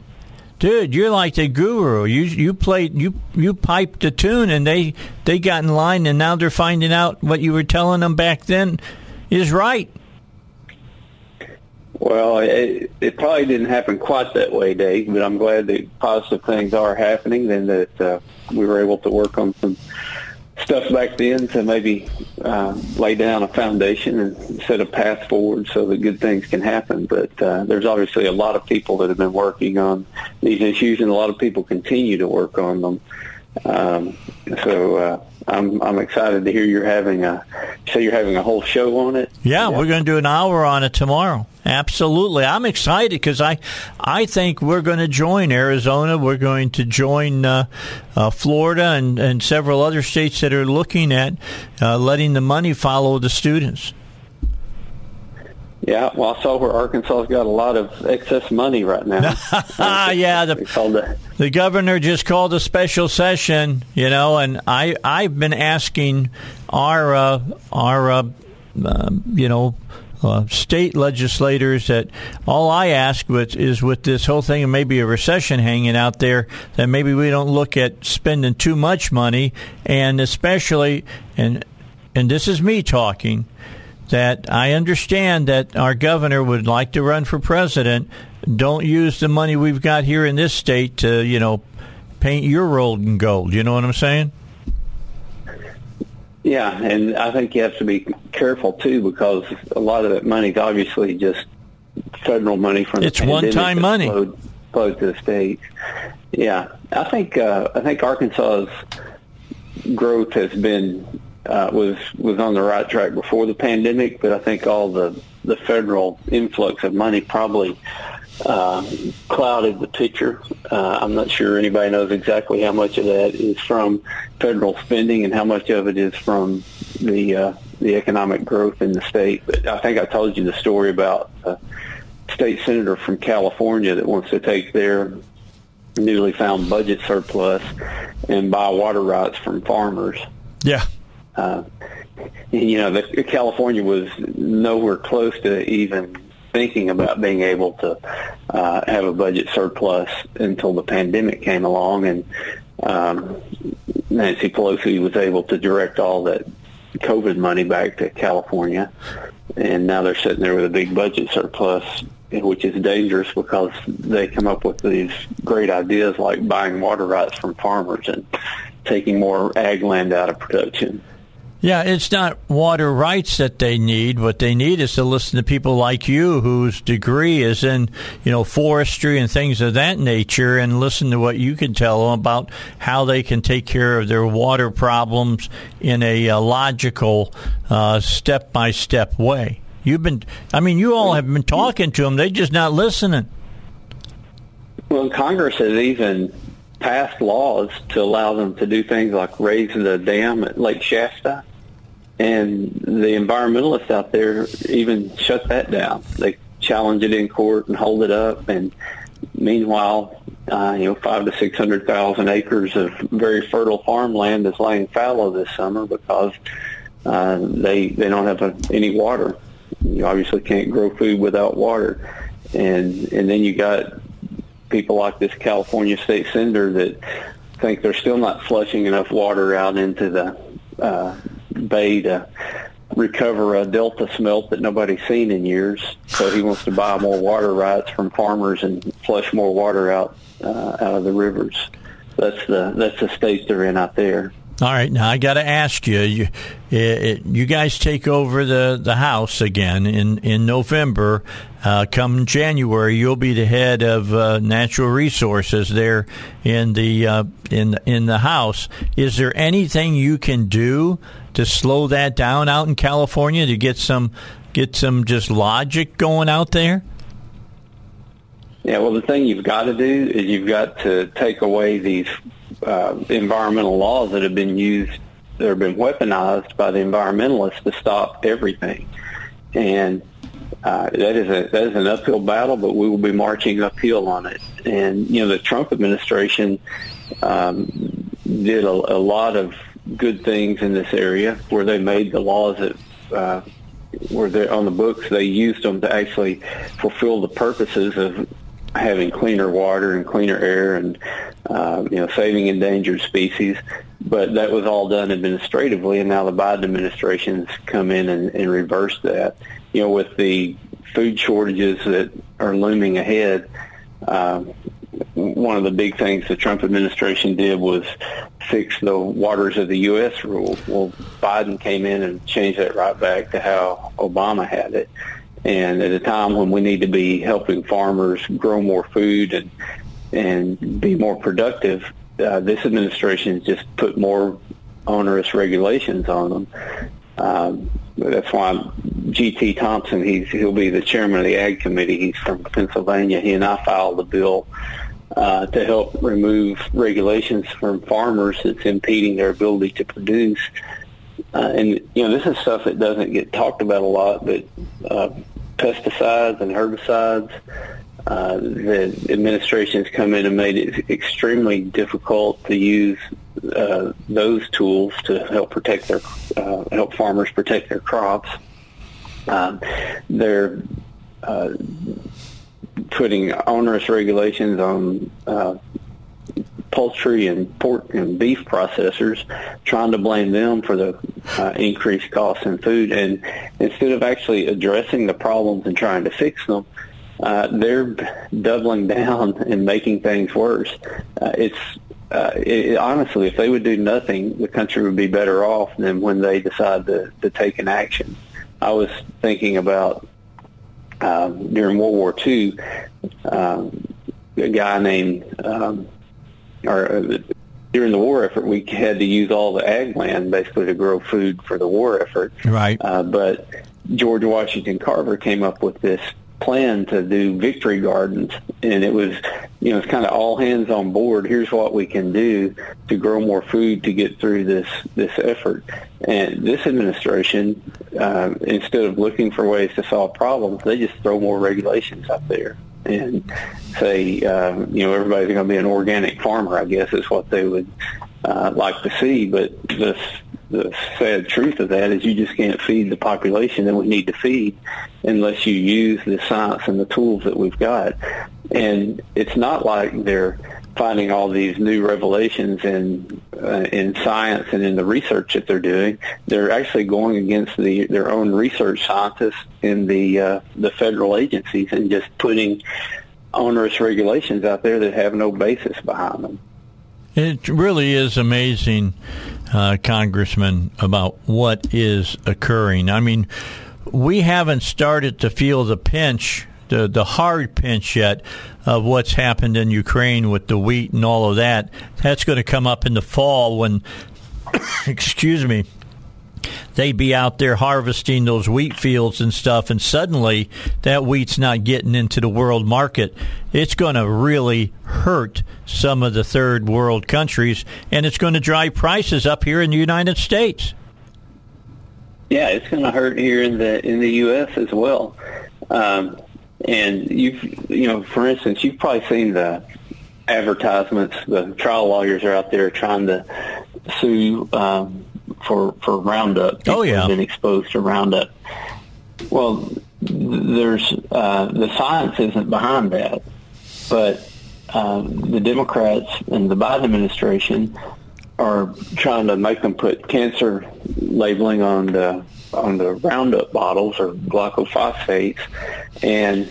Dude, you're like the guru. You you played you you piped the tune, and they they got in line, and now they're finding out what you were telling them back then is right. Well, it, it probably didn't happen quite that way, Dave. But I'm glad that positive things are happening, and that uh, we were able to work on some stuff back then to maybe uh, lay down a foundation and set a path forward so that good things can happen. But uh, there's obviously a lot of people that have been working on these issues, and a lot of people continue to work on them. Um, so uh, I'm I'm excited to hear you're having a so you're having a whole show on it. Yeah, yeah. We're going to do an hour on it tomorrow. Absolutely. I'm excited because I, I think we're going to join Arizona. We're going to join uh, uh, Florida and, and several other states that are looking at uh, letting the money follow the students. Yeah, well, I saw where Arkansas has got a lot of excess money right now. yeah, the, the governor just called a special session, you know, and I, I've been asking our, uh, our uh, uh, you know, uh, state legislators that all I ask with, is with this whole thing and maybe a recession hanging out there, that maybe we don't look at spending too much money, and especially, and and this is me talking, that I understand that our governor would like to run for president. Don't use the money we've got here in this state to, you know, paint your road in gold. You know what I'm saying? Yeah, and I think you have to be careful, too, because a lot of that money is obviously just federal money from the pandemic. It's one-time money. Flowed, flowed to the state. Yeah, I think uh, I think Arkansas's growth has been uh, was was on the right track before the pandemic, but I think all the, the federal influx of money probably uh, clouded the picture. Uh, I'm not sure anybody knows exactly how much of that is from federal spending and how much of it is from the uh, the economic growth in the state. But I think I told you the story about a state senator from California that wants to take their newly found budget surplus and buy water rights from farmers. Yeah. Uh, you know, the, California was nowhere close to even thinking about being able to uh, have a budget surplus until the pandemic came along, and um, Nancy Pelosi was able to direct all that COVID money back to California, and now they're sitting there with a big budget surplus, which is dangerous because they come up with these great ideas like buying water rights from farmers and taking more ag land out of production. Yeah, it's not water rights that they need. What they need is to listen to people like you whose degree is in, you know, forestry and things of that nature, and listen to what you can tell them about how they can take care of their water problems in a uh, logical, uh, step-by-step way. You've been, I mean, you all have been talking to them. They're just not listening. Well, Congress has even passed laws to allow them to do things like raise the dam at Lake Shasta, and the environmentalists out there even shut that down. They challenge it in court and hold it up, and meanwhile, uh, you know, five to six hundred thousand acres of very fertile farmland is laying fallow this summer because uh, they they don't have a, any water. You obviously can't grow food without water, and and then you got people like this California state senator that think they're still not flushing enough water out into the uh, bay to recover a delta smelt that nobody's seen in years. So he wants to buy more water rights from farmers and flush more water out uh, out of the rivers. That's the that's the state they're in out there. All right, now I got to ask you, you, it, you guys take over the, the House again in, in November. Uh, come January, you'll be the head of uh, natural resources there in the uh, in in the House. Is there anything you can do to slow that down out in California, to get some get some just logic going out there? Yeah, well, the thing you've got to do is you've got to take away these Uh, environmental laws that have been used, that have been weaponized by the environmentalists to stop everything, and uh, that is a that is an uphill battle, but we will be marching uphill on it. And you know, the Trump administration um, did a, a lot of good things in this area, where they made the laws that uh, were there on the books. They used them to actually fulfill the purposes of having cleaner water and cleaner air and, uh, you know, saving endangered species. But that was all done administratively, and now the Biden administration's come in and, and reversed that. You know, with the food shortages that are looming ahead, uh, one of the big things the Trump administration did was fix the waters of the U S rule. Well, Biden came in and changed that right back to how Obama had it. And at a time when we need to be helping farmers grow more food and and be more productive, uh, this administration's just put more onerous regulations on them. Um, that's why G T Thompson, he's, he'll be the chairman of the Ag Committee. He's from Pennsylvania. He and I filed a bill uh, to help remove regulations from farmers that's impeding their ability to produce. Uh, and, you know, this is stuff that doesn't get talked about a lot, but uh, pesticides and herbicides, uh, the administration's come in and made it extremely difficult to use uh, those tools to help protect their, uh, help farmers protect their crops. Um, they're uh, putting onerous regulations on uh, poultry and pork and beef processors, trying to blame them for the uh, increased costs in food. And instead of actually addressing the problems and trying to fix them, uh, they're doubling down and making things worse. Uh, it's uh, it, honestly, if they would do nothing, the country would be better off than when they decide to, to take an action. I was thinking about um, during World War Two, um, a guy named, um, or uh, during the war effort, we had to use all the ag land basically to grow food for the war effort. Right. Uh, but George Washington Carver came up with this plan to do victory gardens, and it was, you know, it's kind of all hands on board. Here's what we can do to grow more food to get through this this effort. And this administration, uh, instead of looking for ways to solve problems, they just throw more regulations up there and say, uh, you know, everybody's going to be an organic farmer, I guess is what they would uh, like to see. But this the sad truth of that is you just can't feed the population that we need to feed unless you use the science and the tools that we've got. And it's not like they're finding all these new revelations in uh, in science and in the research that they're doing. They're actually going against the their own research scientists in the uh, the federal agencies and just putting onerous regulations out there that have no basis behind them. It really is amazing, uh, Congressman, about what is occurring. I mean, we haven't started to feel the pinch, the, the hard pinch yet of what's happened in Ukraine with the wheat and all of that. That's going to come up in the fall when, excuse me, they'd be out there harvesting those wheat fields and stuff, and suddenly that wheat's not getting into the world market. It's going to really hurt some of the third world countries, and it's going to drive prices up here in the United States. Yeah, it's going to hurt here in the in the U S as well. Um, and you've you know, for instance, you've probably seen the advertisements. The trial lawyers are out there trying to sue. Um, For, for Roundup. People oh, yeah. have been exposed to Roundup. Well, there's uh, the science isn't behind that, but um, the Democrats and the Biden administration are trying to make them put cancer labeling on the on the Roundup bottles or glyphosates, and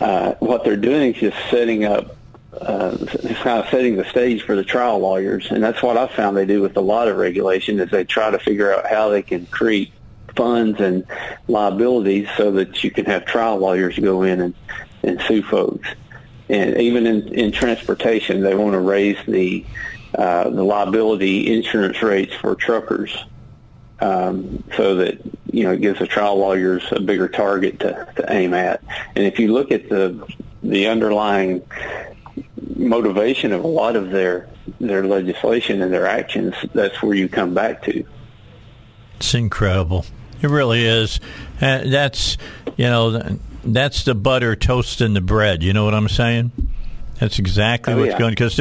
uh, what they're doing is just setting up. Uh, it's kind of setting the stage for the trial lawyers, and that's what I found they do with a lot of regulation is they try to figure out how they can create funds and liabilities so that you can have trial lawyers go in and, and sue folks. And even in, in transportation, they want to raise the uh, the liability insurance rates for truckers um, so that, you know, it gives the trial lawyers a bigger target to, to aim at. And if you look at the the underlying motivation of a lot of their their legislation and their actions, that's where you come back to. It's incredible. It really is. Uh, that's, you know, that's the butter toasting the bread. You know what I'm saying? That's exactly oh, what's yeah. going because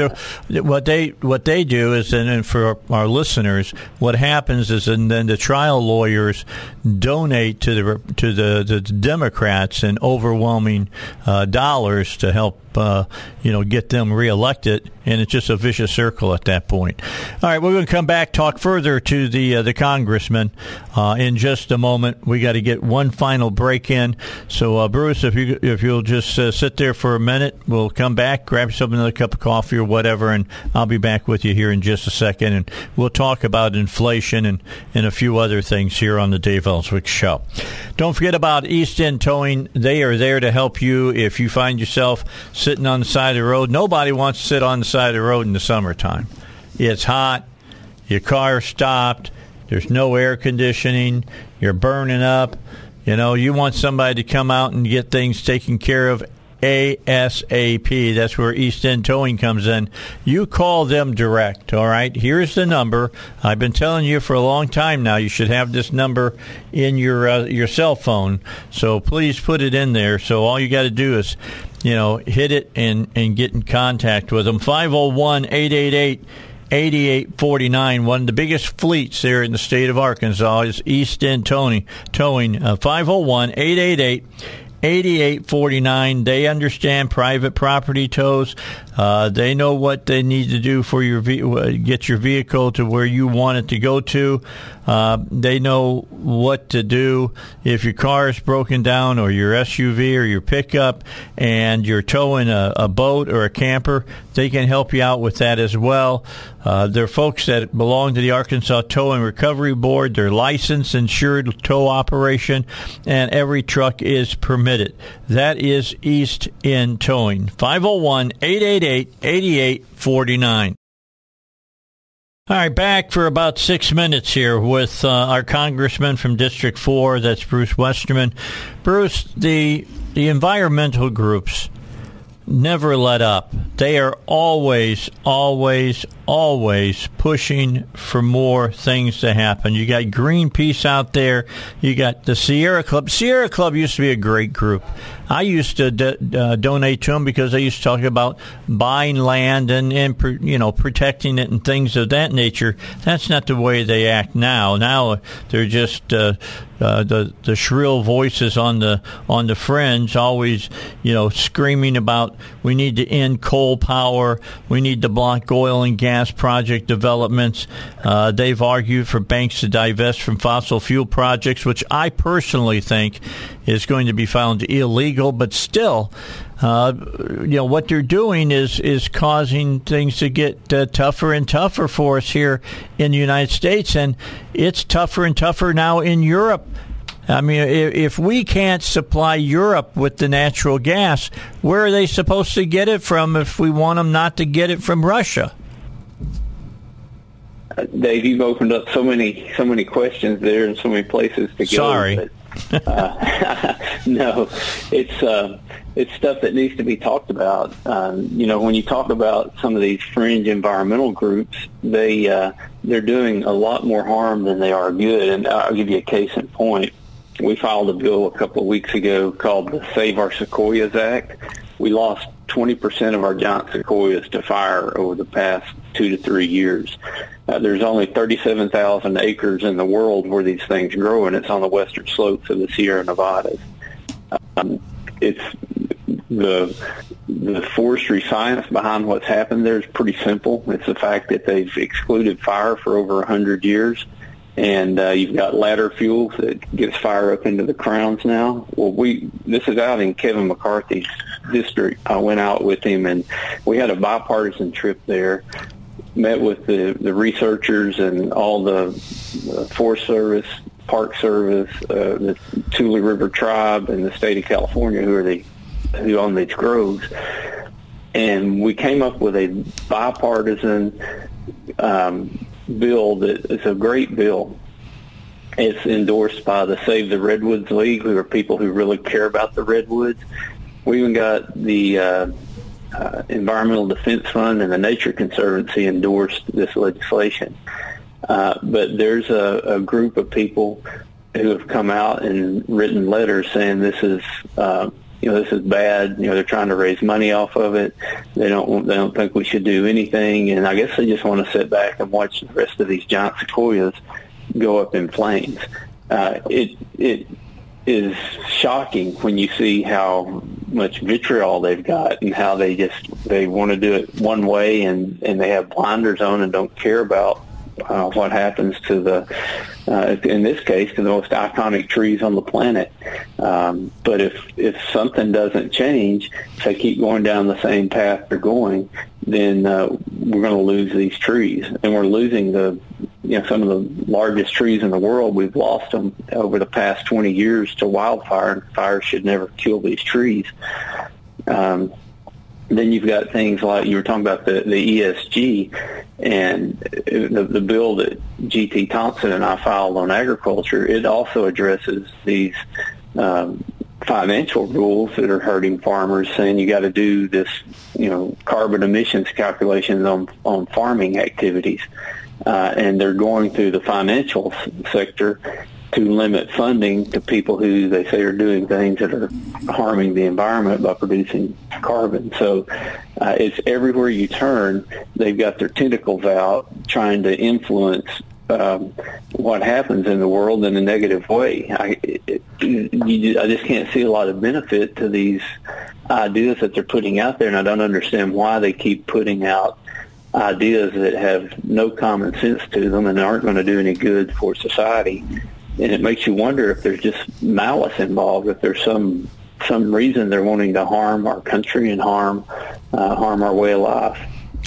what they what they do is, and for our listeners, what happens is, and then the trial lawyers donate to the to the, the Democrats in overwhelming uh, dollars to help uh, you know get them reelected, and it's just a vicious circle at that point. All right, we're going to come back talk further to the uh, the congressman uh, in just a moment. We got to get one final break in. So uh, Bruce, if you if you'll just uh, sit there for a minute, we'll come back. Grab yourself another cup of coffee or whatever, and I'll be back with you here in just a second, and we'll talk about inflation and, and a few other things here on the Dave Elswick Show. Don't forget about East End Towing. They are there to help you if you find yourself sitting on the side of the road. Nobody wants to sit on the side of the road in the summertime. It's hot. Your car stopped. There's no air conditioning. You're burning up. You know, you want somebody to come out and get things taken care of ASAP. That's where East End Towing comes in. You call them direct, all right? Here's the number. I've been telling you for a long time now. You should have this number in your uh, your cell phone. So please put it in there. So all you got to do is, you know, hit it and, and get in contact with them. five oh one, eight eight eight eighty-eight forty-nine. One of the biggest fleets there in the state of Arkansas is East End Towing, uh, five oh one, eight eight eight, eight eight four nine. They understand private property tows. Uh, they know what they need to do for your ve- get your vehicle to where you want it to go to. Uh, they know what to do if your car is broken down or your S U V or your pickup and you're towing a, a boat or a camper. They can help you out with that as well. Uh, they're folks that belong to the Arkansas Tow and Recovery Board. They're licensed, insured tow operation, and every truck is permitted. That is East End Towing. five oh one, eight eight eight, eight eight four nine. All right, back for about six minutes here with uh, our congressman from District four. That's Bruce Westerman. Bruce, the the environmental groups never let up. They are always, always, always pushing for more things to happen. You got Greenpeace out there. You got the Sierra Club. Sierra Club used to be a great group. I used to do, uh, donate to them because they used to talk about buying land and, and, you know, protecting it and things of that nature. That's not the way they act now. Now they're just uh, uh, the the shrill voices on the on the fringe, always, you know, screaming about we need to end coal power, we need to block oil and gas project developments. Uh, they've argued for banks to divest from fossil fuel projects, which I personally think is going to be found illegal. But still, uh, you know, what they're doing is is causing things to get uh, tougher and tougher for us here in the United States. And it's tougher and tougher now in Europe. I mean, if, if we can't supply Europe with the natural gas, where are they supposed to get it from if we want them not to get it from Russia? Dave, you've opened up so many so many questions there and so many places to go. Sorry. But- uh, no, it's uh, it's stuff that needs to be talked about. Um, you know, when you talk about some of these fringe environmental groups, they uh, they're doing a lot more harm than they are good. And I'll give you a case in point. We filed a bill a couple of weeks ago called the Save Our Sequoias Act. We lost twenty percent of our giant sequoias to fire over the past two to three years. Uh, there's only thirty-seven thousand acres in the world where these things grow, and it's on the western slopes of the Sierra Nevadas. Um, it's the the forestry science behind what's happened there is pretty simple. It's the fact that they've excluded fire for over one hundred years, and uh, you've got ladder fuels that gets fire up into the crowns now. Well, we this is out in Kevin McCarthy's district. I went out with him, and we had a bipartisan trip there. Met with the, the researchers and all the uh, Forest Service, Park Service, uh, the Tule River Tribe, and the state of California, who are the who own these groves, and we came up with a bipartisan um, bill that is a great bill. It's endorsed by the Save the Redwoods League, who are people who really care about the redwoods. We even got the Uh, Uh, Environmental Defense Fund and the Nature Conservancy endorsed this legislation. Uh, but there's a, a group of people who have come out and written letters saying this is, uh, you know, this is bad. You know, they're trying to raise money off of it. They don't, they don't think we should do anything. And I guess they just want to sit back and watch the rest of these giant sequoias go up in flames. Uh, it, it, is shocking when you see how much vitriol they've got and how they just they want to do it one way and, and they have blinders on and don't care about uh, what happens to the uh, in this case to the most iconic trees on the planet. Um, but if if something doesn't change, if they keep going down the same path they're going, then uh, we're going to lose these trees, and we're losing the. You know, some of the largest trees in the world, we've lost them over the past twenty years to wildfire, and fire should never kill these trees. Um, then you've got things like you were talking about the, the E S G and the, the bill that G T. Thompson and I filed on agriculture. It also addresses these um, financial rules that are hurting farmers, saying you got to do this, you know, carbon emissions calculations on, on farming activities. Uh, and they're going through the financial sector to limit funding to people who they say are doing things that are harming the environment by producing carbon. So uh, it's everywhere you turn, they've got their tentacles out trying to influence um, what happens in the world in a negative way. I, it, you, I just can't see a lot of benefit to these ideas that they're putting out there, and I don't understand why they keep putting out ideas that have no common sense to them and aren't going to do any good for society. And it makes you wonder if there's just malice involved, if there's some some reason they're wanting to harm our country and harm uh, harm our way of life.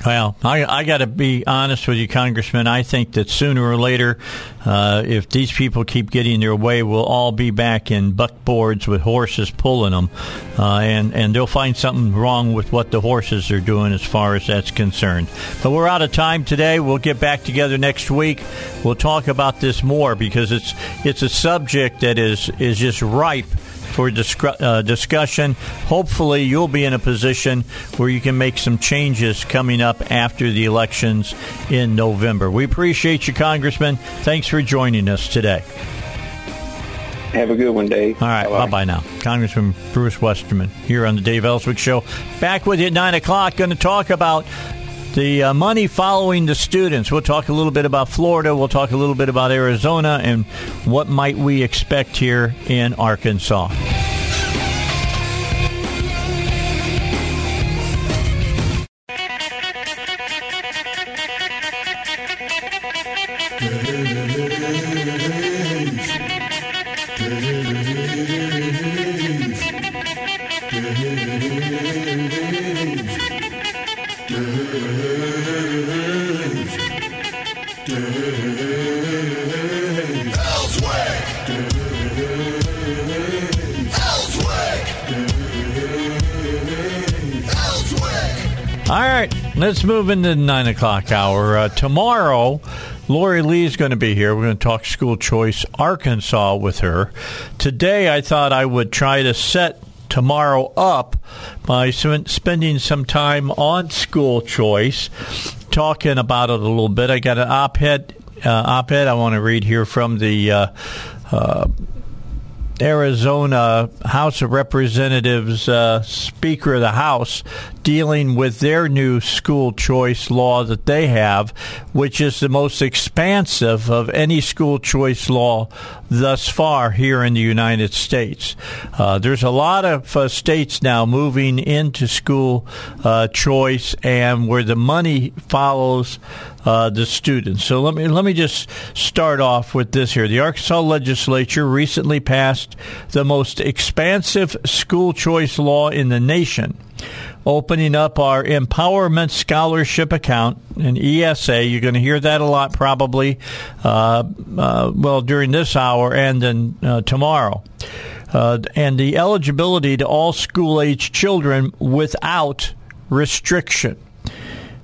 Well, I, I got to be honest with you, Congressman. I think that sooner or later, uh, if these people keep getting their way, we'll all be back in buckboards with horses pulling them. Uh, and, and they'll find something wrong with what the horses are doing as far as that's concerned. But we're out of time today. We'll get back together next week. We'll talk about this more because it's it's a subject that is, is just ripe for discru- uh, discussion. Hopefully you'll be in a position where you can make some changes coming up after the elections in November. We appreciate you, Congressman. Thanks for joining us today. Have a good one, Dave. All right. Bye-bye, bye-bye now. Congressman Bruce Westerman here on the Dave Elswick Show. Back with you at nine o'clock. Going to talk about the uh, money following the students. We'll talk a little bit about Florida. We'll talk a little bit about Arizona and what might we expect here in Arkansas. Let's move into the nine o'clock hour. Uh, tomorrow, Lori Lee is going to be here. We're going to talk school choice Arkansas with her. Today, I thought I would try to set tomorrow up by spending some time on school choice, talking about it a little bit. I got an op-ed, uh, op-ed I want to read here from the uh, uh, Arizona House of Representatives uh, Speaker of the House, dealing with their new school choice law that they have, which is the most expansive of any school choice law thus far here in the United States. Uh, there's a lot of uh, states now moving into school uh, choice and where the money follows uh, the students. So let me let me just start off with this here. The Arkansas legislature recently passed the most expansive school choice law in the nation, opening up our Empowerment Scholarship Account, an E S A. You're going to hear that a lot probably, uh, uh, well, during this hour and then uh, tomorrow. Uh, and the eligibility to all school-age children without restriction.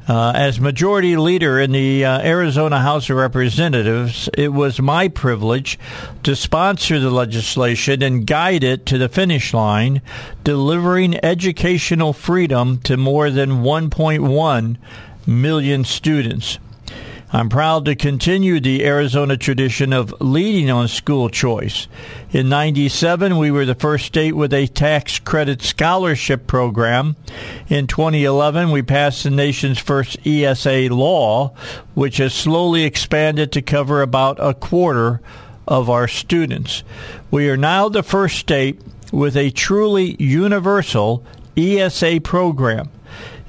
Uh, as majority leader in the uh, Arizona House of Representatives, it was my privilege to sponsor the legislation and guide it to the finish line, delivering educational freedom to more than one point one million students. I'm proud to continue the Arizona tradition of leading on school choice. In ninety-seven, we were the first state with a tax credit scholarship program. In twenty eleven, we passed the nation's first E S A law, which has slowly expanded to cover about a quarter of our students. We are now the first state with a truly universal E S A program.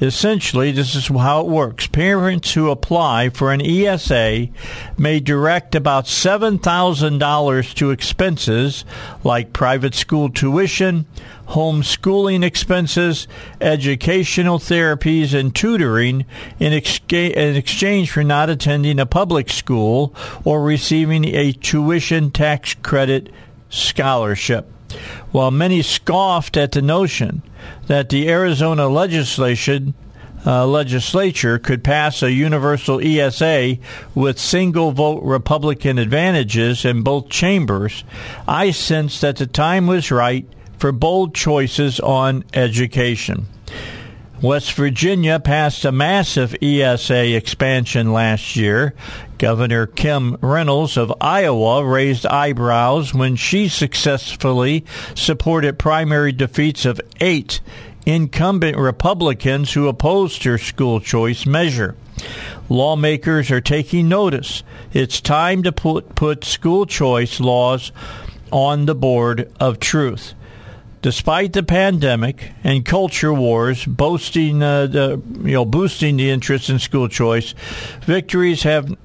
Essentially, this is how it works. Parents who apply for an E S A may direct about seven thousand dollars to expenses like private school tuition, homeschooling expenses, educational therapies, and tutoring in, ex- in exchange for not attending a public school or receiving a tuition tax credit scholarship. While many scoffed at the notion that the Arizona legislation, uh, legislature could pass a universal E S A with single-vote Republican advantages in both chambers, I sensed that the time was right for bold choices on education. West Virginia passed a massive E S A expansion last year. Governor Kim Reynolds of Iowa raised eyebrows when she successfully supported primary defeats of eight incumbent Republicans who opposed her school choice measure. Lawmakers are taking notice. It's time to put, put school choice laws on the board of truth. Despite the pandemic and culture wars boasting, uh, the, you know, boosting the interest in school choice, victories have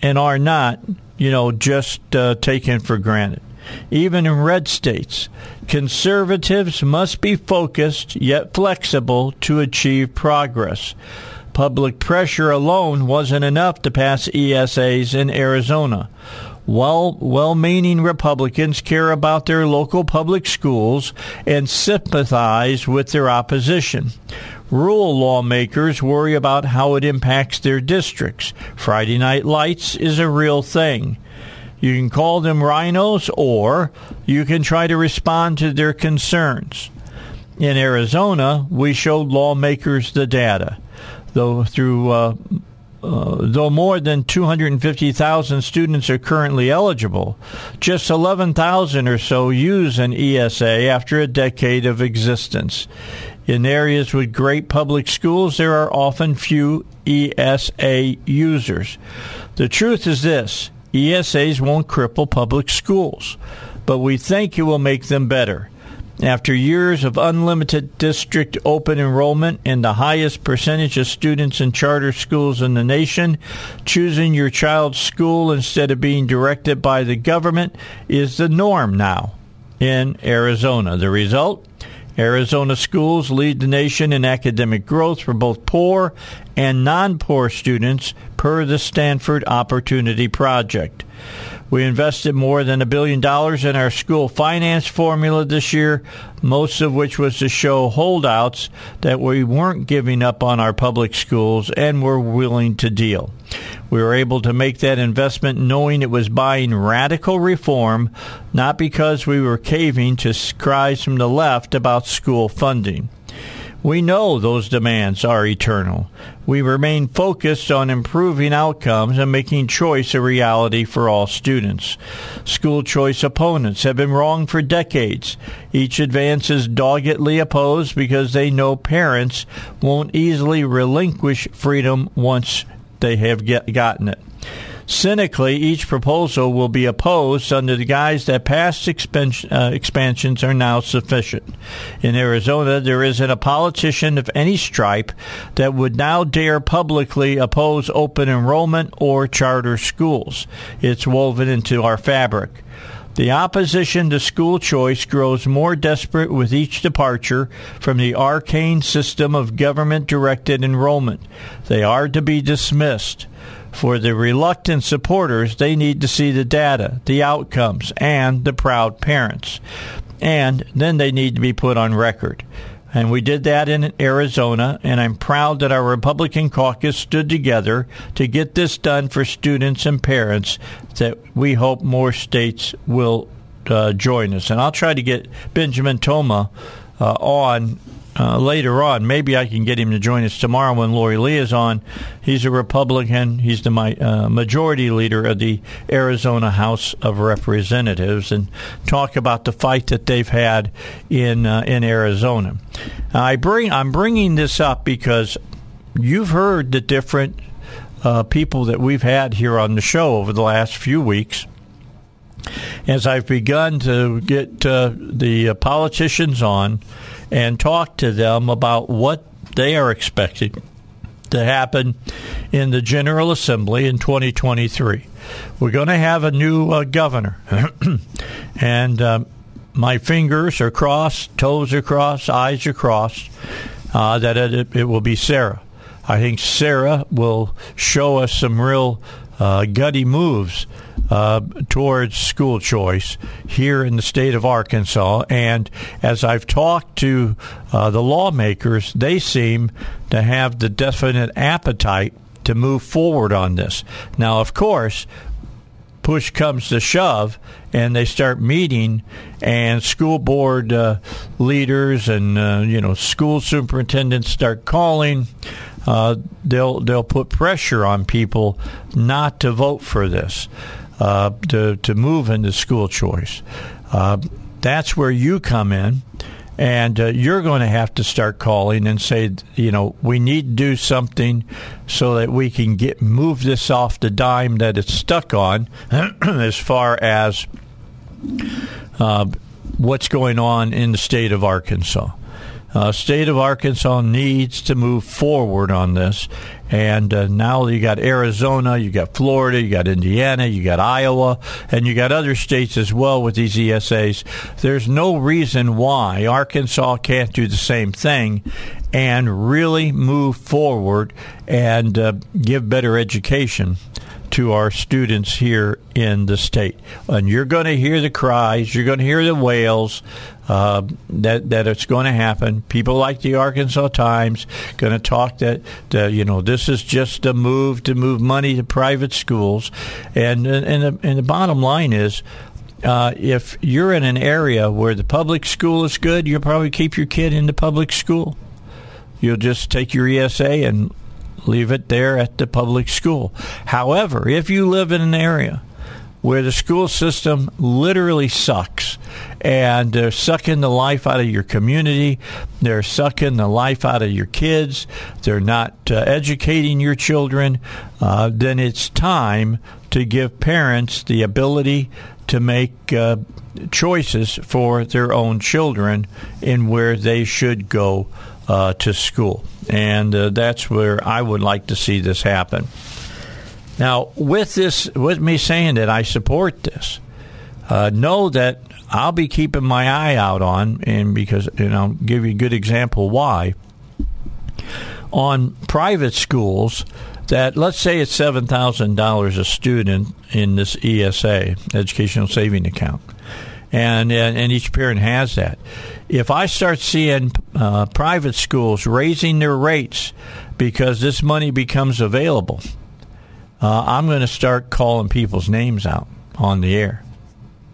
and are not, you know, just uh, taken for granted. Even in red states, conservatives must be focused yet flexible to achieve progress. Public pressure alone wasn't enough to pass E S As in Arizona. Well, well-meaning Republicans care about their local public schools and sympathize with their opposition. Rural lawmakers worry about how it impacts their districts. Friday Night Lights is a real thing. You can call them rhinos, or you can try to respond to their concerns. In Arizona, we showed lawmakers the data, though through uh, Uh, though more than two hundred fifty thousand students are currently eligible, just eleven thousand or so use an E S A after a decade of existence. In areas with great public schools, there are often few E S A users. The truth is this: E S As won't cripple public schools, but we think it will make them better. After years of unlimited district open enrollment and the highest percentage of students in charter schools in the nation, choosing your child's school instead of being directed by the government is the norm now in Arizona. The result? Arizona schools lead the nation in academic growth for both poor and non-poor students per the Stanford Opportunity Project. We invested more than a billion dollars in our school finance formula this year, most of which was to show holdouts that we weren't giving up on our public schools and were willing to deal. We were able to make that investment knowing it was buying radical reform, not because we were caving to cries from the left about school funding. We know those demands are eternal. We remain focused on improving outcomes and making choice a reality for all students. School choice opponents have been wrong for decades. Each advance is doggedly opposed because they know parents won't easily relinquish freedom once they have get, gotten it. Cynically, each proposal will be opposed under the guise that past expansion, uh, expansions are now sufficient. In Arizona, there isn't a politician of any stripe that would now dare publicly oppose open enrollment or charter schools. It's woven into our fabric. The opposition to school choice grows more desperate with each departure from the arcane system of government-directed enrollment. They are to be dismissed. For the reluctant supporters, they need to see the data, the outcomes, and the proud parents. And then they need to be put on record. And we did that in Arizona, and I'm proud that our Republican caucus stood together to get this done for students and parents that we hope more states will uh, join us. And I'll try to get Benjamin Toma uh, on Uh, later on. Maybe I can get him to join us tomorrow when Lori Lee is on. He's a Republican. He's the my, uh, majority leader of the Arizona House of Representatives, and talk about the fight that they've had in uh, in Arizona. I bring I'm bringing this up because you've heard the different uh, people that we've had here on the show over the last few weeks. As I've begun to get uh, the uh, politicians on and talk to them about what they are expecting to happen in the General Assembly in twenty twenty-three. We're going to have a new uh, governor. And uh, my fingers are crossed, toes are crossed, eyes are crossed, uh, that it, it will be Sarah. I think Sarah will show us some real uh, gutty moves Uh, towards school choice here in the state of Arkansas. And as I've talked to uh, the lawmakers, they seem to have the definite appetite to move forward on this. Now, of course, push comes to shove and they start meeting, and school board uh, leaders and uh, you know school superintendents start calling, uh, they'll they'll put pressure on people not to vote for this, uh, to to move into school choice. Uh, that's where you come in. And uh, you're going to have to start calling and say, you know, we need to do something so that we can get move this off the dime that it's stuck on as far as uh, what's going on in the state of Arkansas. Uh, state of Arkansas needs to move forward on this. And uh, now you got Arizona, you got Florida, you got Indiana, you got Iowa, and you got other states as well with these E S As. There's no reason why Arkansas can't do the same thing and really move forward and uh, give better education to our students here in the state. And you're going to hear the cries, you're going to hear the wails uh, that that it's going to happen. People like the Arkansas Times going to talk that, that you know this is just a move to move money to private schools. And and the, and the bottom line is, uh, if you're in an area where the public school is good, you'll probably keep your kid in the public school. You'll just take your E S A and leave it there at the public school. However, if you live in an area where the school system literally sucks, and they're sucking the life out of your community, they're sucking the life out of your kids, they're not uh, educating your children, uh, then it's time to give parents the ability to make uh, choices for their own children in where they should go Uh, to school. And uh, that's where I would like to see this happen. Now, with this, with me saying that I support this, uh, know that I'll be keeping my eye out on, and because, and I'll give you a good example why, on private schools that, let's say it's seven thousand dollars a student in this E S A, Educational Saving Account. And, and each parent has that. If I start seeing uh, private schools raising their rates because this money becomes available, uh, I'm going to start calling people's names out on the air.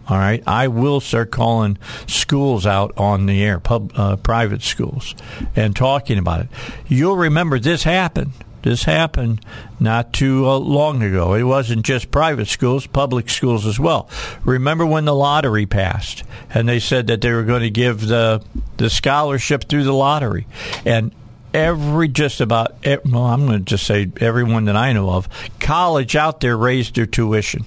All right? I will start calling schools out on the air, pub, uh, private schools, and talking about it. You'll remember this happened. This happened not too long ago. It wasn't just private schools, public schools as well. Remember when the lottery passed and they said that they were going to give the the scholarship through the lottery? And every, just about, well, I'm going to just say everyone that I know of, college out there raised their tuition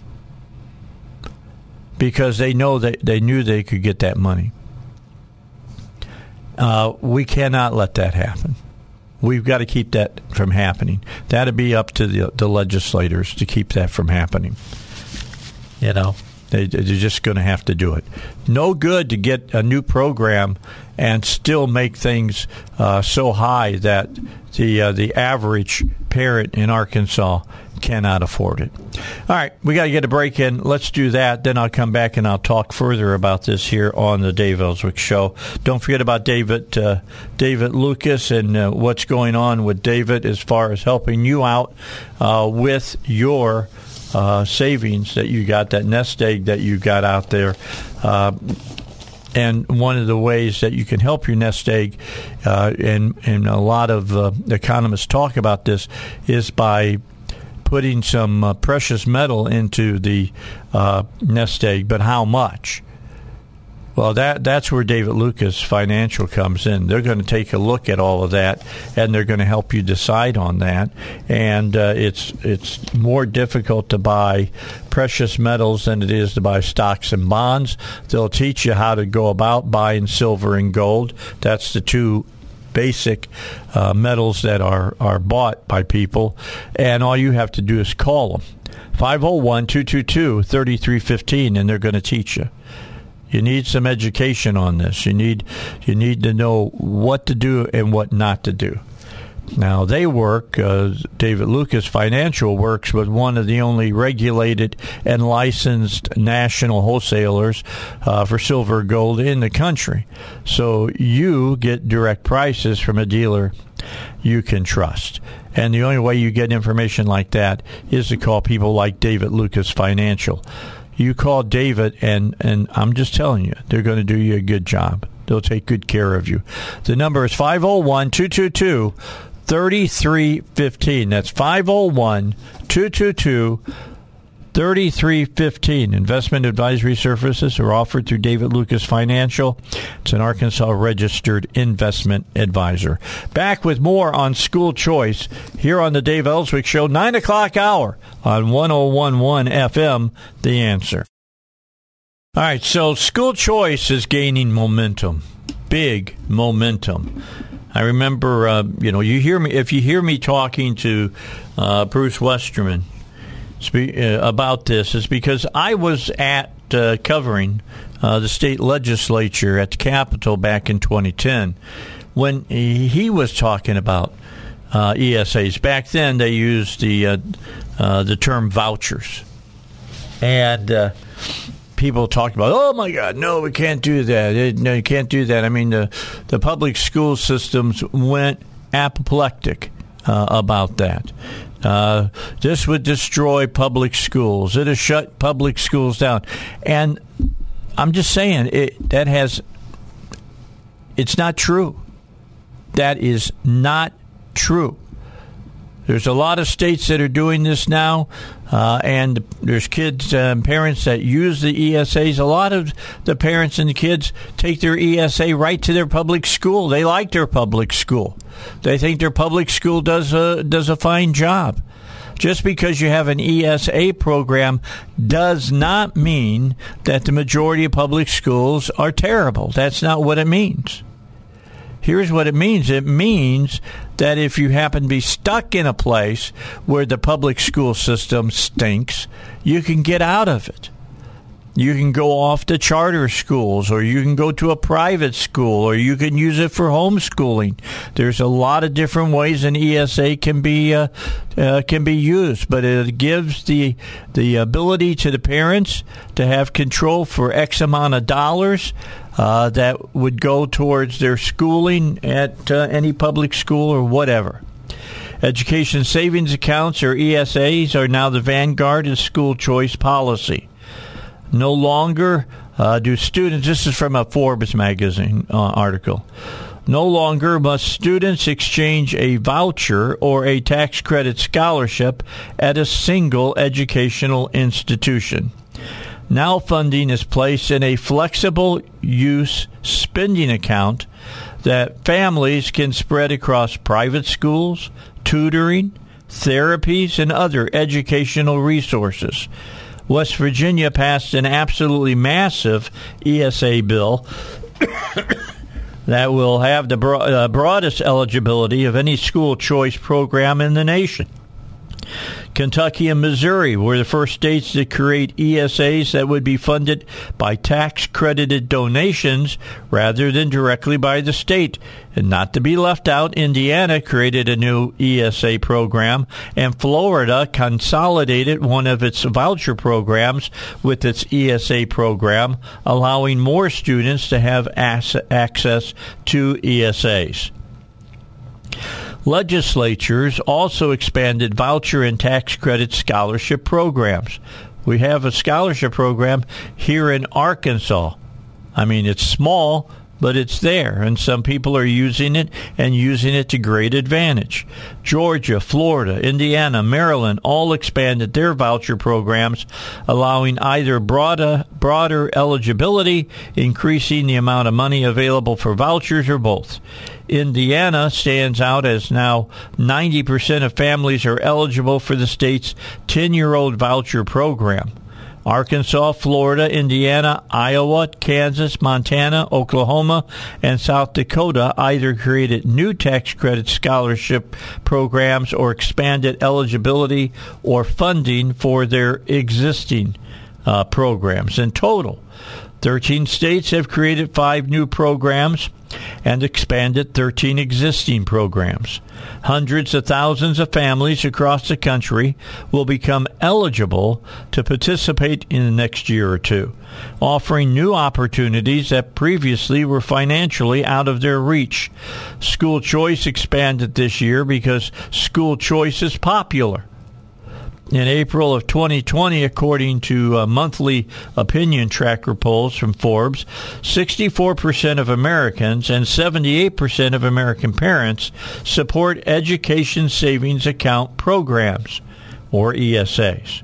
because they know that they knew they could get that money. Uh, we cannot let that happen. We've got to keep that from happening. That'd be up to the, the legislators to keep that from happening. You know, they, they're just going to have to do it. No good to get a new program and still make things uh, so high that the uh, the average parent in Arkansas cannot afford it. All right, we got to get a break in. Let's do that. Then I'll come back and I'll talk further about this here on the Dave Elswick Show. Don't forget about David uh, David Lucas and uh, what's going on with David as far as helping you out uh, with your uh, savings that you got, that nest egg that you got out there. Uh, And one of the ways that you can help your nest egg, uh, and and a lot of uh, economists talk about this, is by putting some uh, precious metal into the uh, nest egg. But how much? Well, that that's where David Lucas Financial comes in. They're going to take a look at all of that, and they're going to help you decide on that. And uh, it's it's more difficult to buy precious metals than it is to buy stocks and bonds. They'll teach you how to go about buying silver and gold. That's the two basic uh, metals that are, are bought by people. And all you have to do is call them, five oh one, two two two, three three one five, and they're going to teach you. You need some education on this. You need you need to know what to do and what not to do. Now, they work, uh, David Lucas Financial works with one of the only regulated and licensed national wholesalers uh, for silver and gold in the country. So you get direct prices from a dealer you can trust. And the only way you get information like that is to call people like David Lucas Financial. You call David, and, and I'm just telling you, they're going to do you a good job. They'll take good care of you. The number is five oh one, two two two, three three one five. That's five oh one, two two two, three three one five. Investment advisory services are offered through David Lucas Financial. It's an Arkansas-registered investment advisor. Back with more on school choice here on the Dave Elswick Show, nine o'clock hour on one oh one point one F M, The Answer. All right, so school choice is gaining momentum, big momentum. I remember, uh, you know, you hear me if you hear me talking to uh, Bruce Westerman about this, is because I was at uh, covering uh, the state legislature at the Capitol back in twenty ten when he was talking about uh, E S As. Back then, they used the uh, uh, the term vouchers, and uh, people talked about, oh my God, no, we can't do that. It, no, you can't do that. I mean, the the public school systems went apoplectic uh, about that. Uh, this would destroy public schools. It has shut public schools down. And I'm just saying, it, that has, it's not true. That is not true. There's a lot of states that are doing this now, uh, and there's kids and parents that use the E S As. A lot of the parents and the kids take their E S A right to their public school. They like their public school. They think their public school does a, does a fine job. Just because you have an E S A program does not mean that the majority of public schools are terrible. That's not what it means. Here's what it means. It means that if you happen to be stuck in a place where the public school system stinks, you can get out of it. You can go off to charter schools, or you can go to a private school, or you can use it for homeschooling. There's a lot of different ways an E S A can be uh, uh, can be used, but it gives the the ability to the parents to have control for X amount of dollars uh, that would go towards their schooling at uh, any public school or whatever. Education savings accounts, or E S As, are now the vanguard in school choice policy. No longer uh, do students, this is from a Forbes magazine uh, article, no longer must students exchange a voucher or a tax credit scholarship at a single educational institution. Now funding is placed in a flexible use spending account that families can spread across private schools, tutoring, therapies, and other educational resources. West Virginia passed an absolutely massive E S A bill that will have the bro- uh, broadest eligibility of any school choice program in the nation. Kentucky and Missouri were the first states to create E S As that would be funded by tax-credited donations rather than directly by the state. And not to be left out, Indiana created a new E S A program, and Florida consolidated one of its voucher programs with its E S A program, allowing more students to have as- access to E S As. Legislatures also expanded voucher and tax credit scholarship programs. We have a scholarship program here in Arkansas. I mean, it's small, but it's there, and some people are using it and using it to great advantage. Georgia, Florida, Indiana, Maryland all expanded their voucher programs, allowing either broader, broader eligibility, increasing the amount of money available for vouchers, or both. Indiana stands out as now ninety percent of families are eligible for the state's ten-year-old voucher program. Arkansas, Florida, Indiana, Iowa, Kansas, Montana, Oklahoma, and South Dakota either created new tax credit scholarship programs or expanded eligibility or funding for their existing uh, programs. In total, thirteen states have created five new programs and expanded thirteen existing programs. Hundreds of thousands of families across the country will become eligible to participate in the next year or two, offering new opportunities that previously were financially out of their reach. School choice expanded this year because school choice is popular. In April of twenty twenty, according to uh, monthly opinion tracker polls from Forbes, sixty-four percent of Americans and seventy-eight percent of American parents support education savings account programs, or E S As.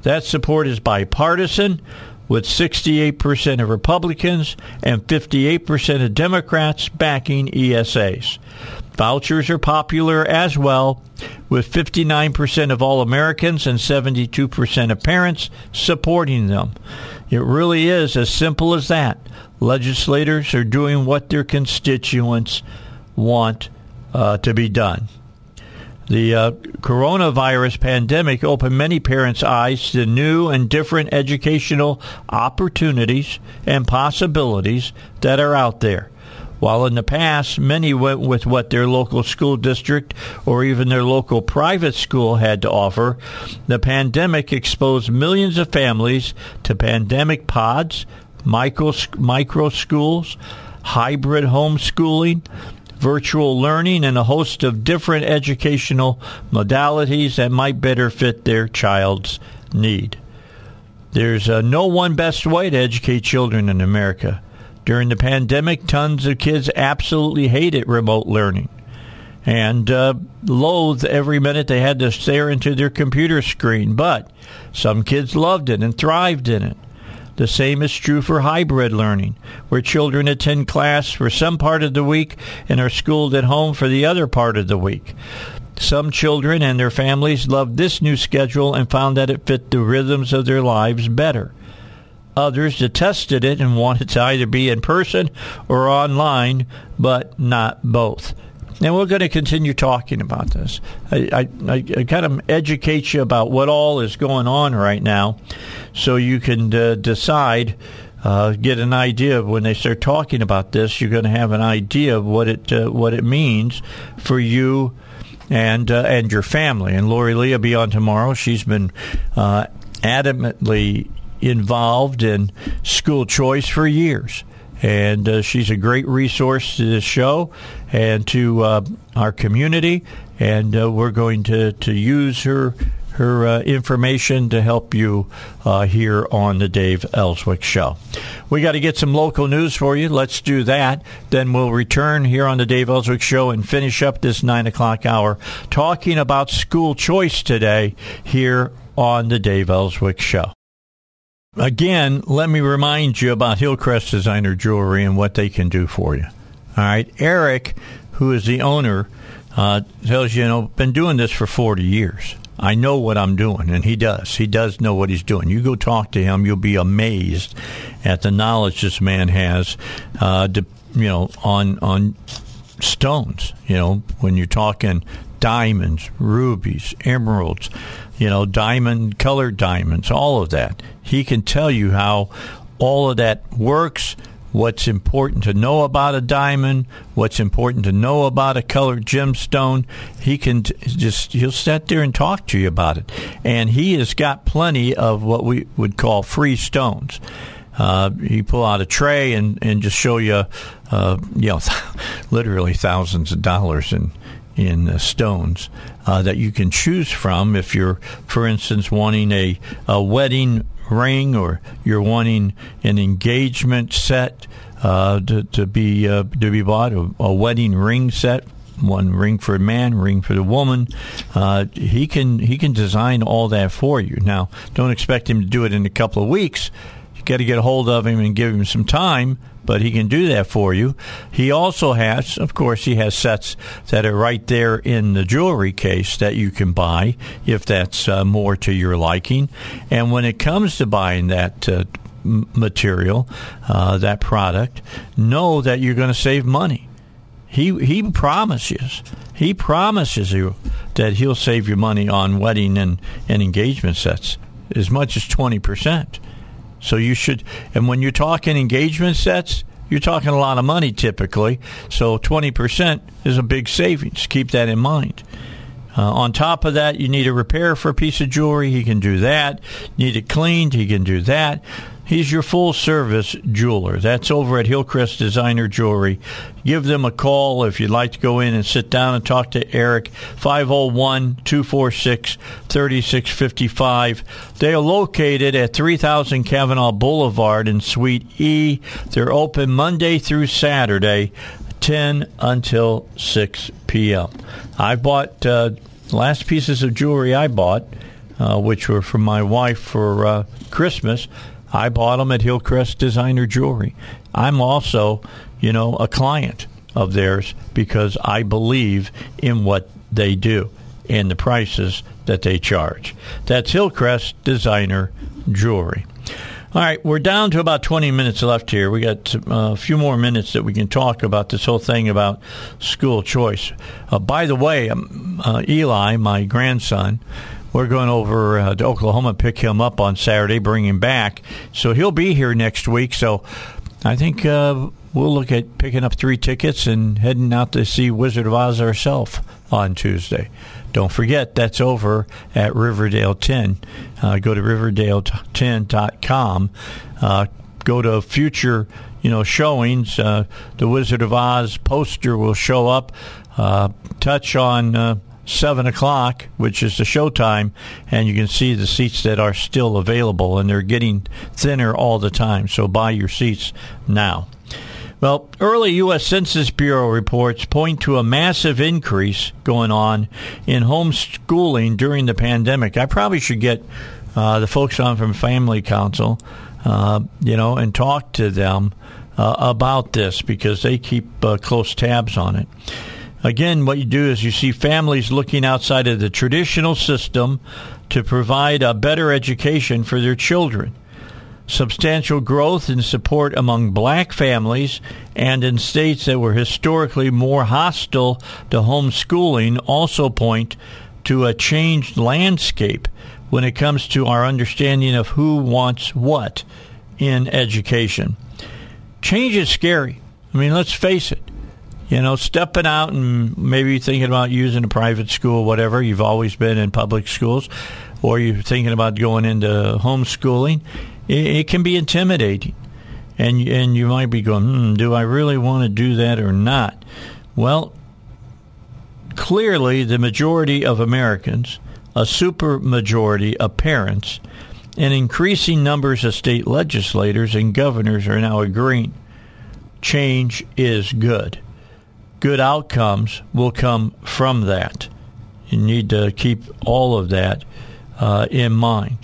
That support is bipartisan, with sixty-eight percent of Republicans and fifty-eight percent of Democrats backing E S As. Vouchers are popular as well, with fifty-nine percent of all Americans and seventy-two percent of parents supporting them. It really is as simple as that. Legislators are doing what their constituents want uh, to be done. The uh, coronavirus pandemic opened many parents' eyes to new and different educational opportunities and possibilities that are out there. While in the past, many went with what their local school district or even their local private school had to offer, the pandemic exposed millions of families to pandemic pods, micro, micro schools, hybrid homeschooling, virtual learning, and a host of different educational modalities that might better fit their child's need. There's uh, no one best way to educate children in America. During the pandemic, tons of kids absolutely hated remote learning and uh, loathed every minute they had to stare into their computer screen. But some kids loved it and thrived in it. The same is true for hybrid learning, where children attend class for some part of the week and are schooled at home for the other part of the week. Some children and their families loved this new schedule and found that it fit the rhythms of their lives better. Others detested it and wanted to either be in person or online, but not both. And we're going to continue talking about this. I, I, I kind of educate you about what all is going on right now so you can uh, decide, uh, get an idea of when they start talking about this. You're going to have an idea of what it uh, what it means for you and, uh, and your family. And Lori Lee will be on tomorrow. She's been uh, adamantly involved in school choice for years, and uh, she's a great resource to this show and to uh, our community, and uh, we're going to to use her her uh, information to help you uh, here on the Dave Elswick Show. We got to get some local news for you. Let's do that. Then we'll return here on the Dave Elswick Show and finish up this nine o'clock hour talking about school choice today here on the Dave Elswick Show. Again, let me remind you about Hillcrest Designer Jewelry and what they can do for you. All right. Eric, who is the owner, uh, tells you, you know, been doing this for forty years. I know what I'm doing, and he does. He does know what he's doing. You go talk to him. You'll be amazed at the knowledge this man has, uh, to, you know, on on stones, you know, when you're talking diamonds, rubies, emeralds, you know, diamond, colored diamonds, all of that. He can tell you how all of that works, what's important to know about a diamond, what's important to know about a colored gemstone. He can t- just, he'll sit there and talk to you about it. And he has got plenty of what we would call free stones. Uh, he pull out a tray and, and just show you, uh, you know, literally thousands of dollars in in uh, stones uh, that you can choose from if you're, for instance, wanting a, a wedding ring or you're wanting an engagement set uh, to, to be uh, to be bought, a, a wedding ring set, one ring for a man, ring for the woman. Uh, he can he can design all that for you. Now, don't expect him to do it in a couple of weeks. You got to get a hold of him and give him some time, but he can do that for you. He also has, of course, he has sets that are right there in the jewelry case that you can buy if that's uh, more to your liking. And when it comes to buying that uh, material, uh, that product, know that you're going to save money. He he promises, he promises you that he'll save you money on wedding and, and engagement sets as much as twenty percent. So you should, and when you're talking engagement sets, you're talking a lot of money typically. So twenty percent is a big savings. Keep that in mind. Uh, on top of that, you need a repair for a piece of jewelry. He can do that. Need it cleaned. He can do that. He's your full-service jeweler. That's over at Hillcrest Designer Jewelry. Give them a call if you'd like to go in and sit down and talk to Eric, five oh one, two four six, three six five five. They are located at three thousand Cavanaugh Boulevard in Suite E. They're open Monday through Saturday, ten until six p.m. I bought uh, last pieces of jewelry I bought, uh, which were for my wife for uh, Christmas. I bought them at Hillcrest Designer Jewelry. I'm also, you know, a client of theirs because I believe in what they do and the prices that they charge. That's Hillcrest Designer Jewelry. All right, we're down to about twenty minutes left here. We got a few more minutes that we can talk about this whole thing about school choice. Uh, by the way, um, uh, Eli, my grandson, we're going over uh, to Oklahoma, pick him up on Saturday, bring him back. So he'll be here next week. So I think uh, we'll look at picking up three tickets and heading out to see Wizard of Oz ourselves on Tuesday. Don't forget, that's over at Riverdale ten. Uh, go to Riverdale ten dot com. Uh, go to future you know, showings. Uh, the Wizard of Oz poster will show up. Uh, touch on... Uh, seven o'clock, which is the showtime, and you can see the seats that are still available, and they're getting thinner all the time, so buy your seats now. Well, early U S. Census Bureau reports point to a massive increase going on in homeschooling during the pandemic. I probably should get uh, the folks on from Family Council, uh, you know, and talk to them uh, about this because they keep uh, close tabs on it. Again, what you do is you see families looking outside of the traditional system to provide a better education for their children. Substantial growth in support among black families and in states that were historically more hostile to homeschooling also point to a changed landscape when it comes to our understanding of who wants what in education. Change is scary. I mean, let's face it. You know, stepping out and maybe thinking about using a private school, whatever. You've always been in public schools, or you're thinking about going into homeschooling. It can be intimidating. And and you might be going, hmm, do I really want to do that or not? Well, clearly the majority of Americans, a super majority of parents, and increasing numbers of state legislators and governors are now agreeing change is good. Good outcomes will come from that. You need to keep all of that uh, in mind,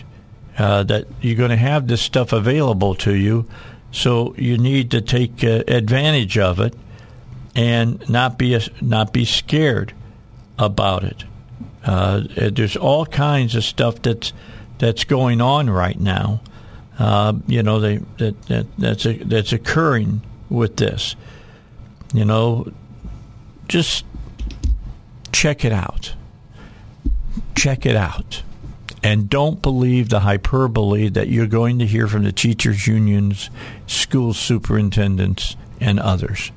uh, that you're going to have this stuff available to you, so you need to take uh, advantage of it and not be a, not be scared about it. Uh, there's all kinds of stuff that's that's going on right now. Uh, you know they, that that that's a, that's occurring with this. You know. Just check it out. Check it out. And don't believe the hyperbole that you're going to hear from the teachers' unions, school superintendents, and others.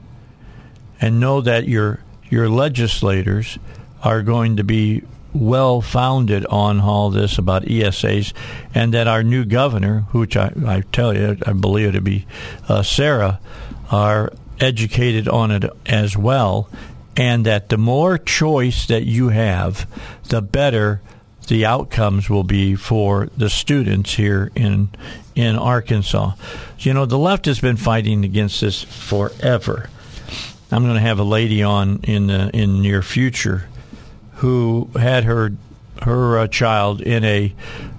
And know that your your legislators are going to be well-founded on all this about E S As, and that our new governor, which I, I tell you, I believe to be uh, Sarah, are educated on it as well, and that the more choice that you have, the better the outcomes will be for the students here in in Arkansas. You know, the left has been fighting against this forever. I'm going to have a lady on in the in the near future who had her her uh, child in a,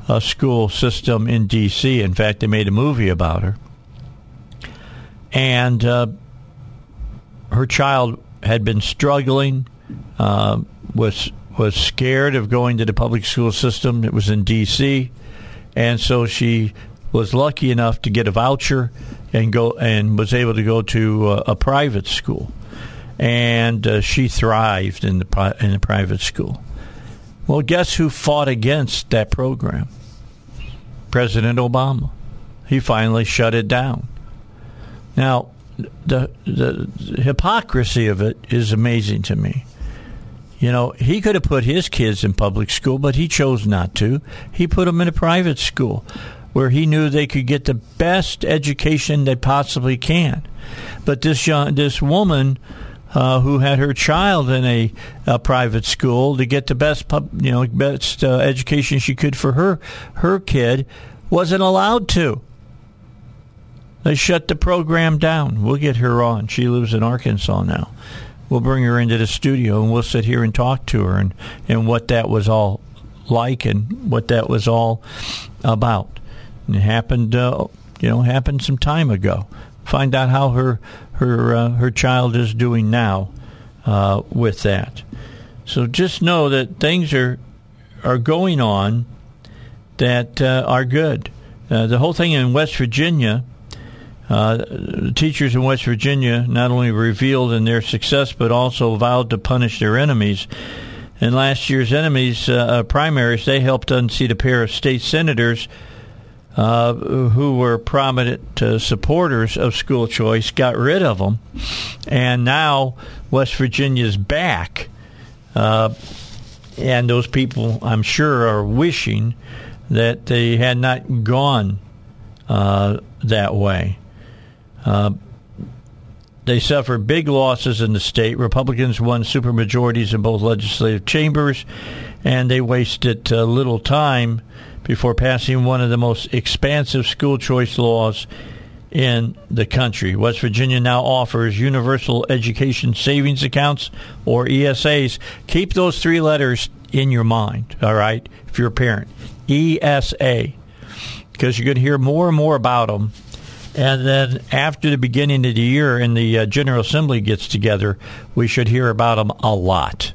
a school system in D C. In fact, they made a movie about her, and uh, her child had been struggling, uh, was was scared of going to the public school system. It was in D C, and so she was lucky enough to get a voucher and go and was able to go to a, a private school, and uh, she thrived in the pri- in the private school. Well, guess who fought against that program? President Obama. he finally shut it down. Now, the, the the hypocrisy of it is amazing to me. You know, he could have put his kids in public school, but he chose not to. He put them in a private school where he knew they could get the best education they possibly can. But this young, this woman uh, who had her child in a, a private school to get the best, you know, best uh, education she could for her her kid wasn't allowed to. They shut the program down. We'll get her on. She lives in Arkansas now. We'll bring her into the studio, and we'll sit here and talk to her and, and what that was all like and what that was all about. And it happened, uh, you know, happened some time ago. Find out how her her uh, her child is doing now uh, with that. So just know that things are are going on that uh, are good. Uh, the whole thing in West Virginia. Uh, teachers in West Virginia not only revealed in their success, but also vowed to punish their enemies. In last year's enemies uh, primaries, they helped unseat a pair of state senators uh, who were prominent uh, supporters of school choice, got rid of them, and now West Virginia's back. Uh, and those people, I'm sure, are wishing that they had not gone uh, that way. Uh, they suffered big losses in the state. Republicans won supermajorities in both legislative chambers, and they wasted uh, little time before passing one of the most expansive school choice laws in the country. West Virginia now offers universal education savings accounts, or E S As. Keep those three letters in your mind, all right, if you're a parent. E S A, because you're going to hear more and more about them. And then after the beginning of the year and the uh, General Assembly gets together, we should hear about them a lot.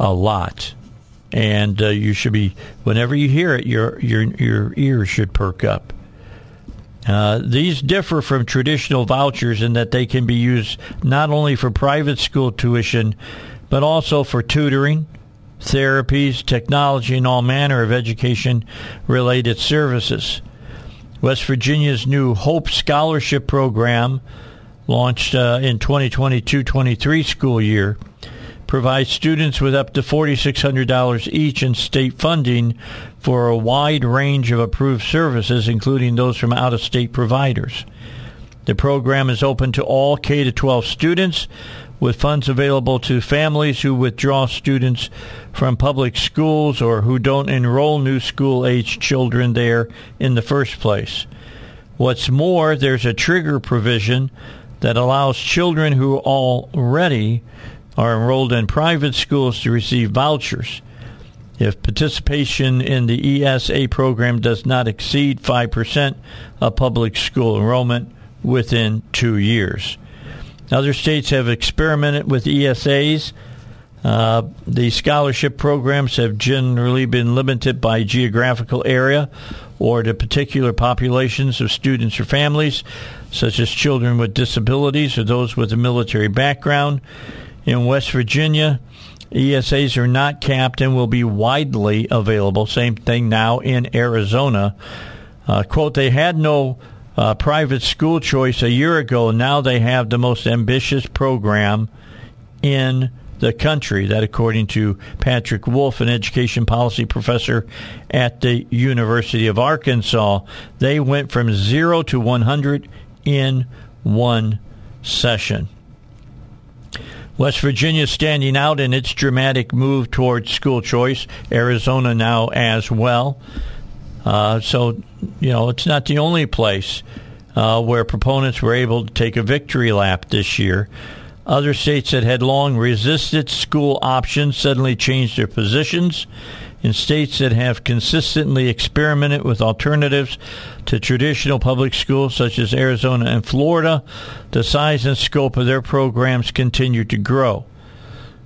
A lot. And uh, you should be, whenever you hear it, your your your ears should perk up. Uh, these differ from traditional vouchers in that they can be used not only for private school tuition, but also for tutoring, therapies, technology, and all manner of education-related services. West Virginia's new Hope Scholarship Program, launched uh, in twenty twenty-two twenty-three school year, provides students with up to four thousand six hundred dollars each in state funding for a wide range of approved services, including those from out-of-state providers. The program is open to all K through twelve students, with funds available to families who withdraw students from public schools or who don't enroll new school-aged children there in the first place. What's more, there's a trigger provision that allows children who already are enrolled in private schools to receive vouchers. If participation in the E S A program does not exceed five percent of public school enrollment within two years. Other states have experimented with E S As. Uh, the scholarship programs have generally been limited by geographical area or to particular populations of students or families, such as children with disabilities or those with a military background. In West Virginia, E S As are not capped and will be widely available. Same thing now in Arizona. Uh, quote, they had no Uh, private school choice a year ago. Now they have the most ambitious program in the country. That, according to Patrick Wolf, an education policy professor at the University of Arkansas, they went from zero to one hundred in one session. West Virginia standing out in its dramatic move towards school choice. Arizona now as well. Uh, so, you know, it's not the only place uh, where proponents were able to take a victory lap this year. Other states that had long resisted school options suddenly changed their positions. In states that have consistently experimented with alternatives to traditional public schools, such as Arizona and Florida, the size and scope of their programs continue to grow,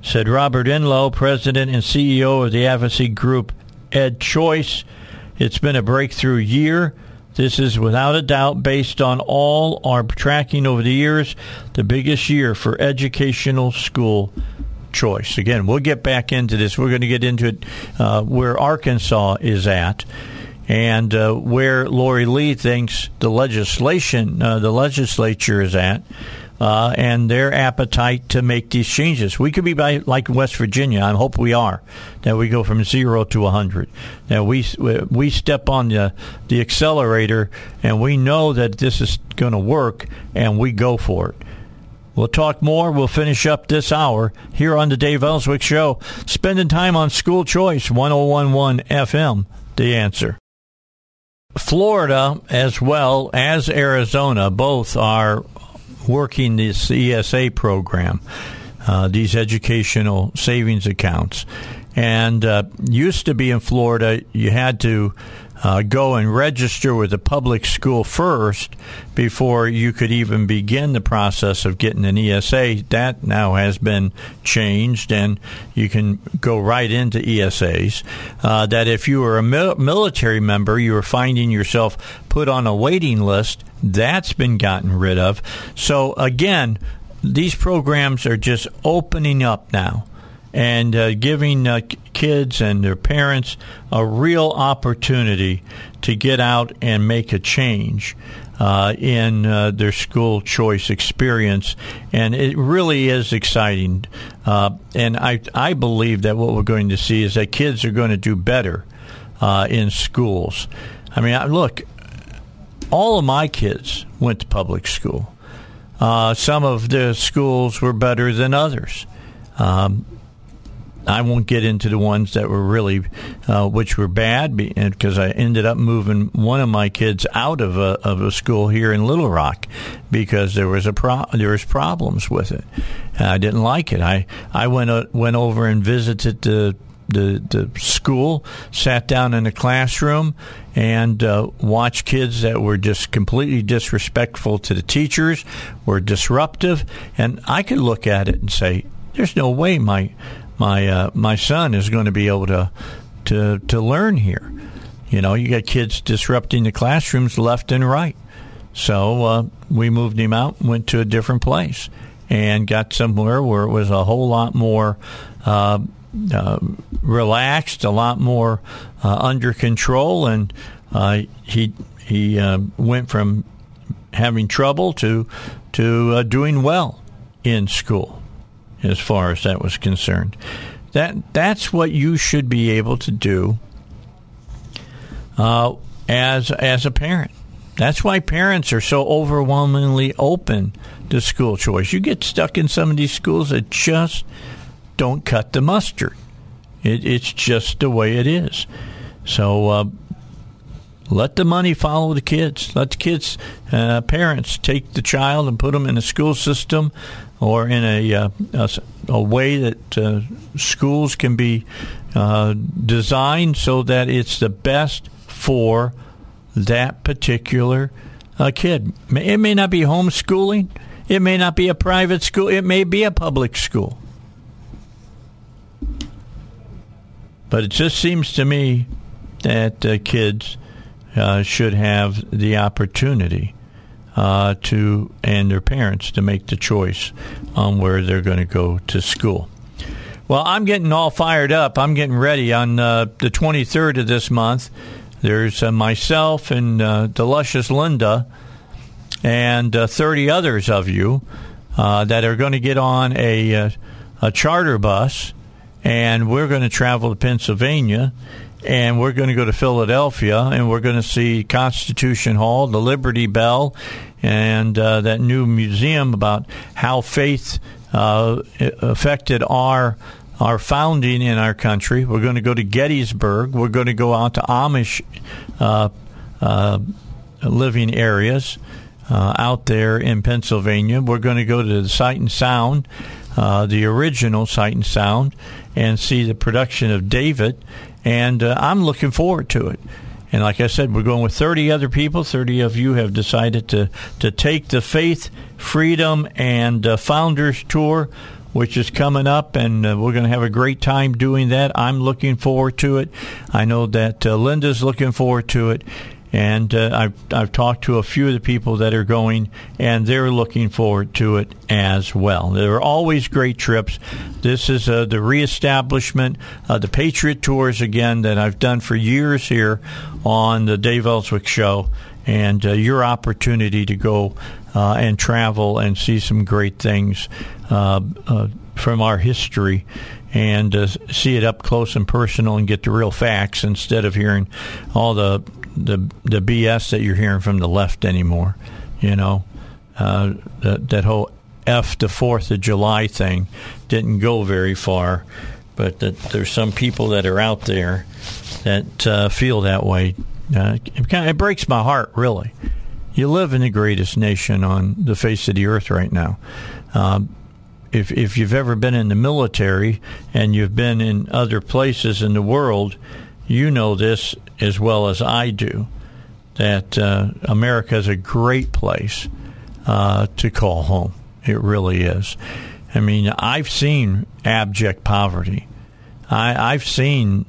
said Robert Enloe, president and C E O of the advocacy group Ed Choice. It's been a breakthrough year. This is without a doubt, based on all our tracking over the years, the biggest year for educational school choice. Again, we'll get back into this. We're going to get into it uh, where Arkansas is at and uh, where Lori Lee thinks the legislation, uh, the legislature is at, uh, and their appetite to make these changes. We could be by, like West Virginia. I hope we are, that we go from zero to one hundred. That we we step on the the accelerator, and we know that this is going to work, and we go for it. We'll talk more. We'll finish up this hour here on the Dave Elswick Show, spending time on school choice, one oh one point one F M, The Answer. Florida, as well as Arizona, both are working this E S A program, uh, these educational savings accounts. And uh, used to be in Florida, you had to Uh, go and register with a public school first before you could even begin the process of getting an E S A. That now has been changed, and you can go right into E S As. Uh, that if you were a mil- military member, you were finding yourself put on a waiting list. That's been gotten rid of. So, again, these programs are just opening up now, and uh, giving uh, kids and their parents a real opportunity to get out and make a change uh, in uh, their school choice experience. And it really is exciting. Uh, and I, I believe that what we're going to see is that kids are going to do better uh, in schools. I mean, I, look, all of my kids went to public school. Uh, some of the schools were better than others. Um I won't get into the ones that were really, uh, which were bad, because I ended up moving one of my kids out of a, of a school here in Little Rock because there was a pro- there was problems with it. And I didn't like it. I I went uh, went over and visited the, the the school, sat down in the classroom, and uh, watched kids that were just completely disrespectful to the teachers, were disruptive, and I could look at it and say, "There's no way my." My uh, my son is going to be able to to to learn here." You know, you got kids disrupting the classrooms left and right. So uh, we moved him out, went to a different place, and got somewhere where it was a whole lot more uh, uh, relaxed, a lot more uh, under control, and uh, he he uh, went from having trouble to to uh, doing well in school, as far as that was concerned. That that's what you should be able to do uh, as as a parent. That's why parents are so overwhelmingly open to school choice. You get stuck in some of these schools that just don't cut the mustard. It, it's just the way it is. So uh, let the money follow the kids. Let the kids, uh, parents, take the child and put them in a school system or in a uh, a, a way that uh, schools can be uh, designed so that it's the best for that particular uh, kid. It may not be homeschooling. It may not be a private school. It may be a public school. But it just seems to me that uh, kids uh, should have the opportunity Uh, to and their parents to make the choice on where they're going to go to school. Well, I'm getting all fired up. I'm getting ready. On uh, the twenty-third of this month, there's uh, myself and uh, the luscious Linda and uh, thirty others of you uh, that are going to get on a, a, a charter bus, and we're going to travel to Pennsylvania. And we're going to go to Philadelphia, and we're going to see Constitution Hall, the Liberty Bell, and uh, that new museum about how faith uh, affected our our founding in our country. We're going to go to Gettysburg. We're going to go out to Amish uh, uh, living areas uh, out there in Pennsylvania. We're going to go to the Sight and Sound, uh, the original Sight and Sound, and see the production of David. And uh, I'm looking forward to it. And like I said, we're going with thirty other people. thirty of you have decided to, to take the Faith, Freedom, and uh, Founders Tour, which is coming up. And uh, we're going to have a great time doing that. I'm looking forward to it. I know that uh, Linda's looking forward to it. And uh, I've, I've talked to a few of the people that are going, and they're looking forward to it as well. There are always great trips. This is uh, the reestablishment of the Patriot Tours again that I've done for years here on the Dave Elswick Show, and uh, your opportunity to go uh, and travel and see some great things uh, uh, from our history, and uh, see it up close and personal and get the real facts instead of hearing all the the, the B S that you're hearing from the left anymore. You know, uh, that, that whole F the Fourth of July thing didn't go very far, but that there's some people that are out there that uh, feel that way. Uh, it, kind of, it breaks my heart, really. You live in the greatest nation on the face of the earth right now. Uh, if if you've ever been in the military and you've been in other places in the world, you know this as well as I do, that uh, America is a great place uh, to call home. It really is. I mean, I've seen abject poverty. I, I've seen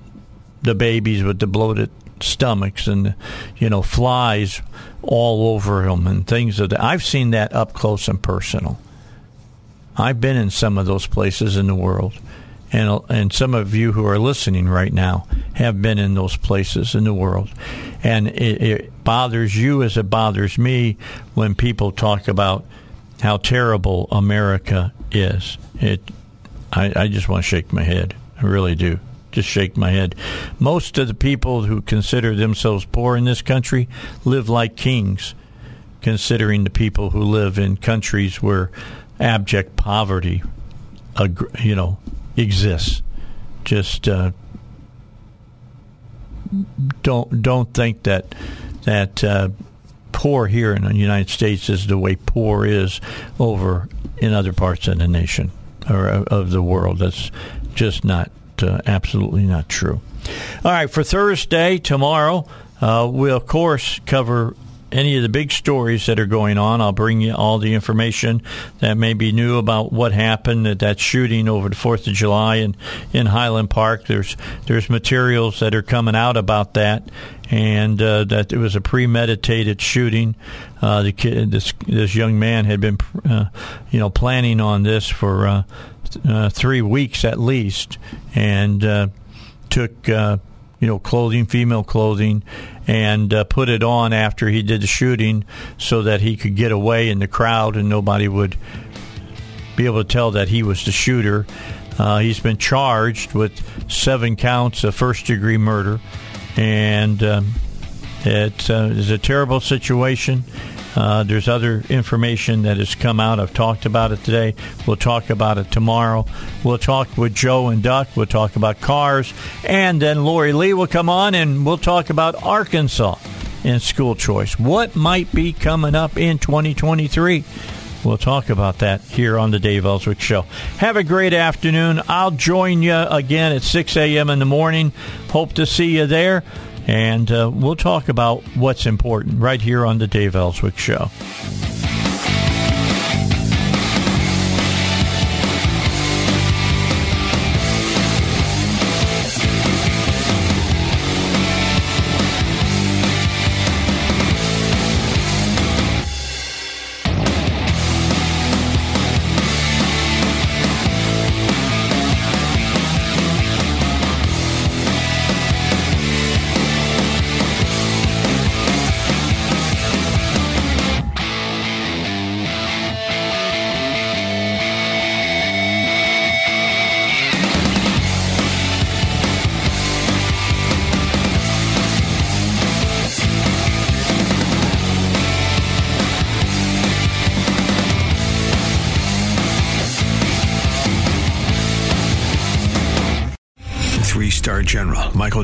the babies with the bloated stomachs and, you know, flies all over them and things of that. I've seen that up close and personal. I've been in some of those places in the world, and and some of you who are listening right now have been in those places in the world, and it, it bothers you as it bothers me when people talk about how terrible America is. It, I, I just want to shake my head. I really do. Just shake my head. Most of the people who consider themselves poor in this country live like kings, considering the people who live in countries where abject poverty, you know, exists. Just uh, don't don't think that that uh, poor here in the United States is the way poor is over in other parts of the nation or of the world. That's just not. Uh, absolutely not true. All right, for Thursday, tomorrow, uh, we'll, of course, cover any of the big stories that are going on. I'll bring you all the information that may be new about what happened at that shooting over the fourth of July in, in Highland Park. There's there's materials that are coming out about that, and uh, that it was a premeditated shooting. Uh, the kid, this this young man had been, uh, you know, planning on this for uh, uh, three weeks at least, and uh, took. Uh, you know, clothing, female clothing, and uh, put it on after he did the shooting so that he could get away in the crowd and nobody would be able to tell that he was the shooter. Uh, he's been charged with seven counts of first-degree murder, and um, it uh, is a terrible situation. Uh, there's other information that has come out. I've talked about it today. We'll talk about it tomorrow. We'll talk with Joe and Duck. We'll talk about cars. And then Lori Lee will come on, and we'll talk about Arkansas and school choice. What might be coming up in twenty twenty-three? We'll talk about that here on the Dave Elswick Show. Have a great afternoon. I'll join you again at six a.m. in the morning. Hope to see you there. And uh, we'll talk about what's important right here on the Dave Elswick Show. General Michael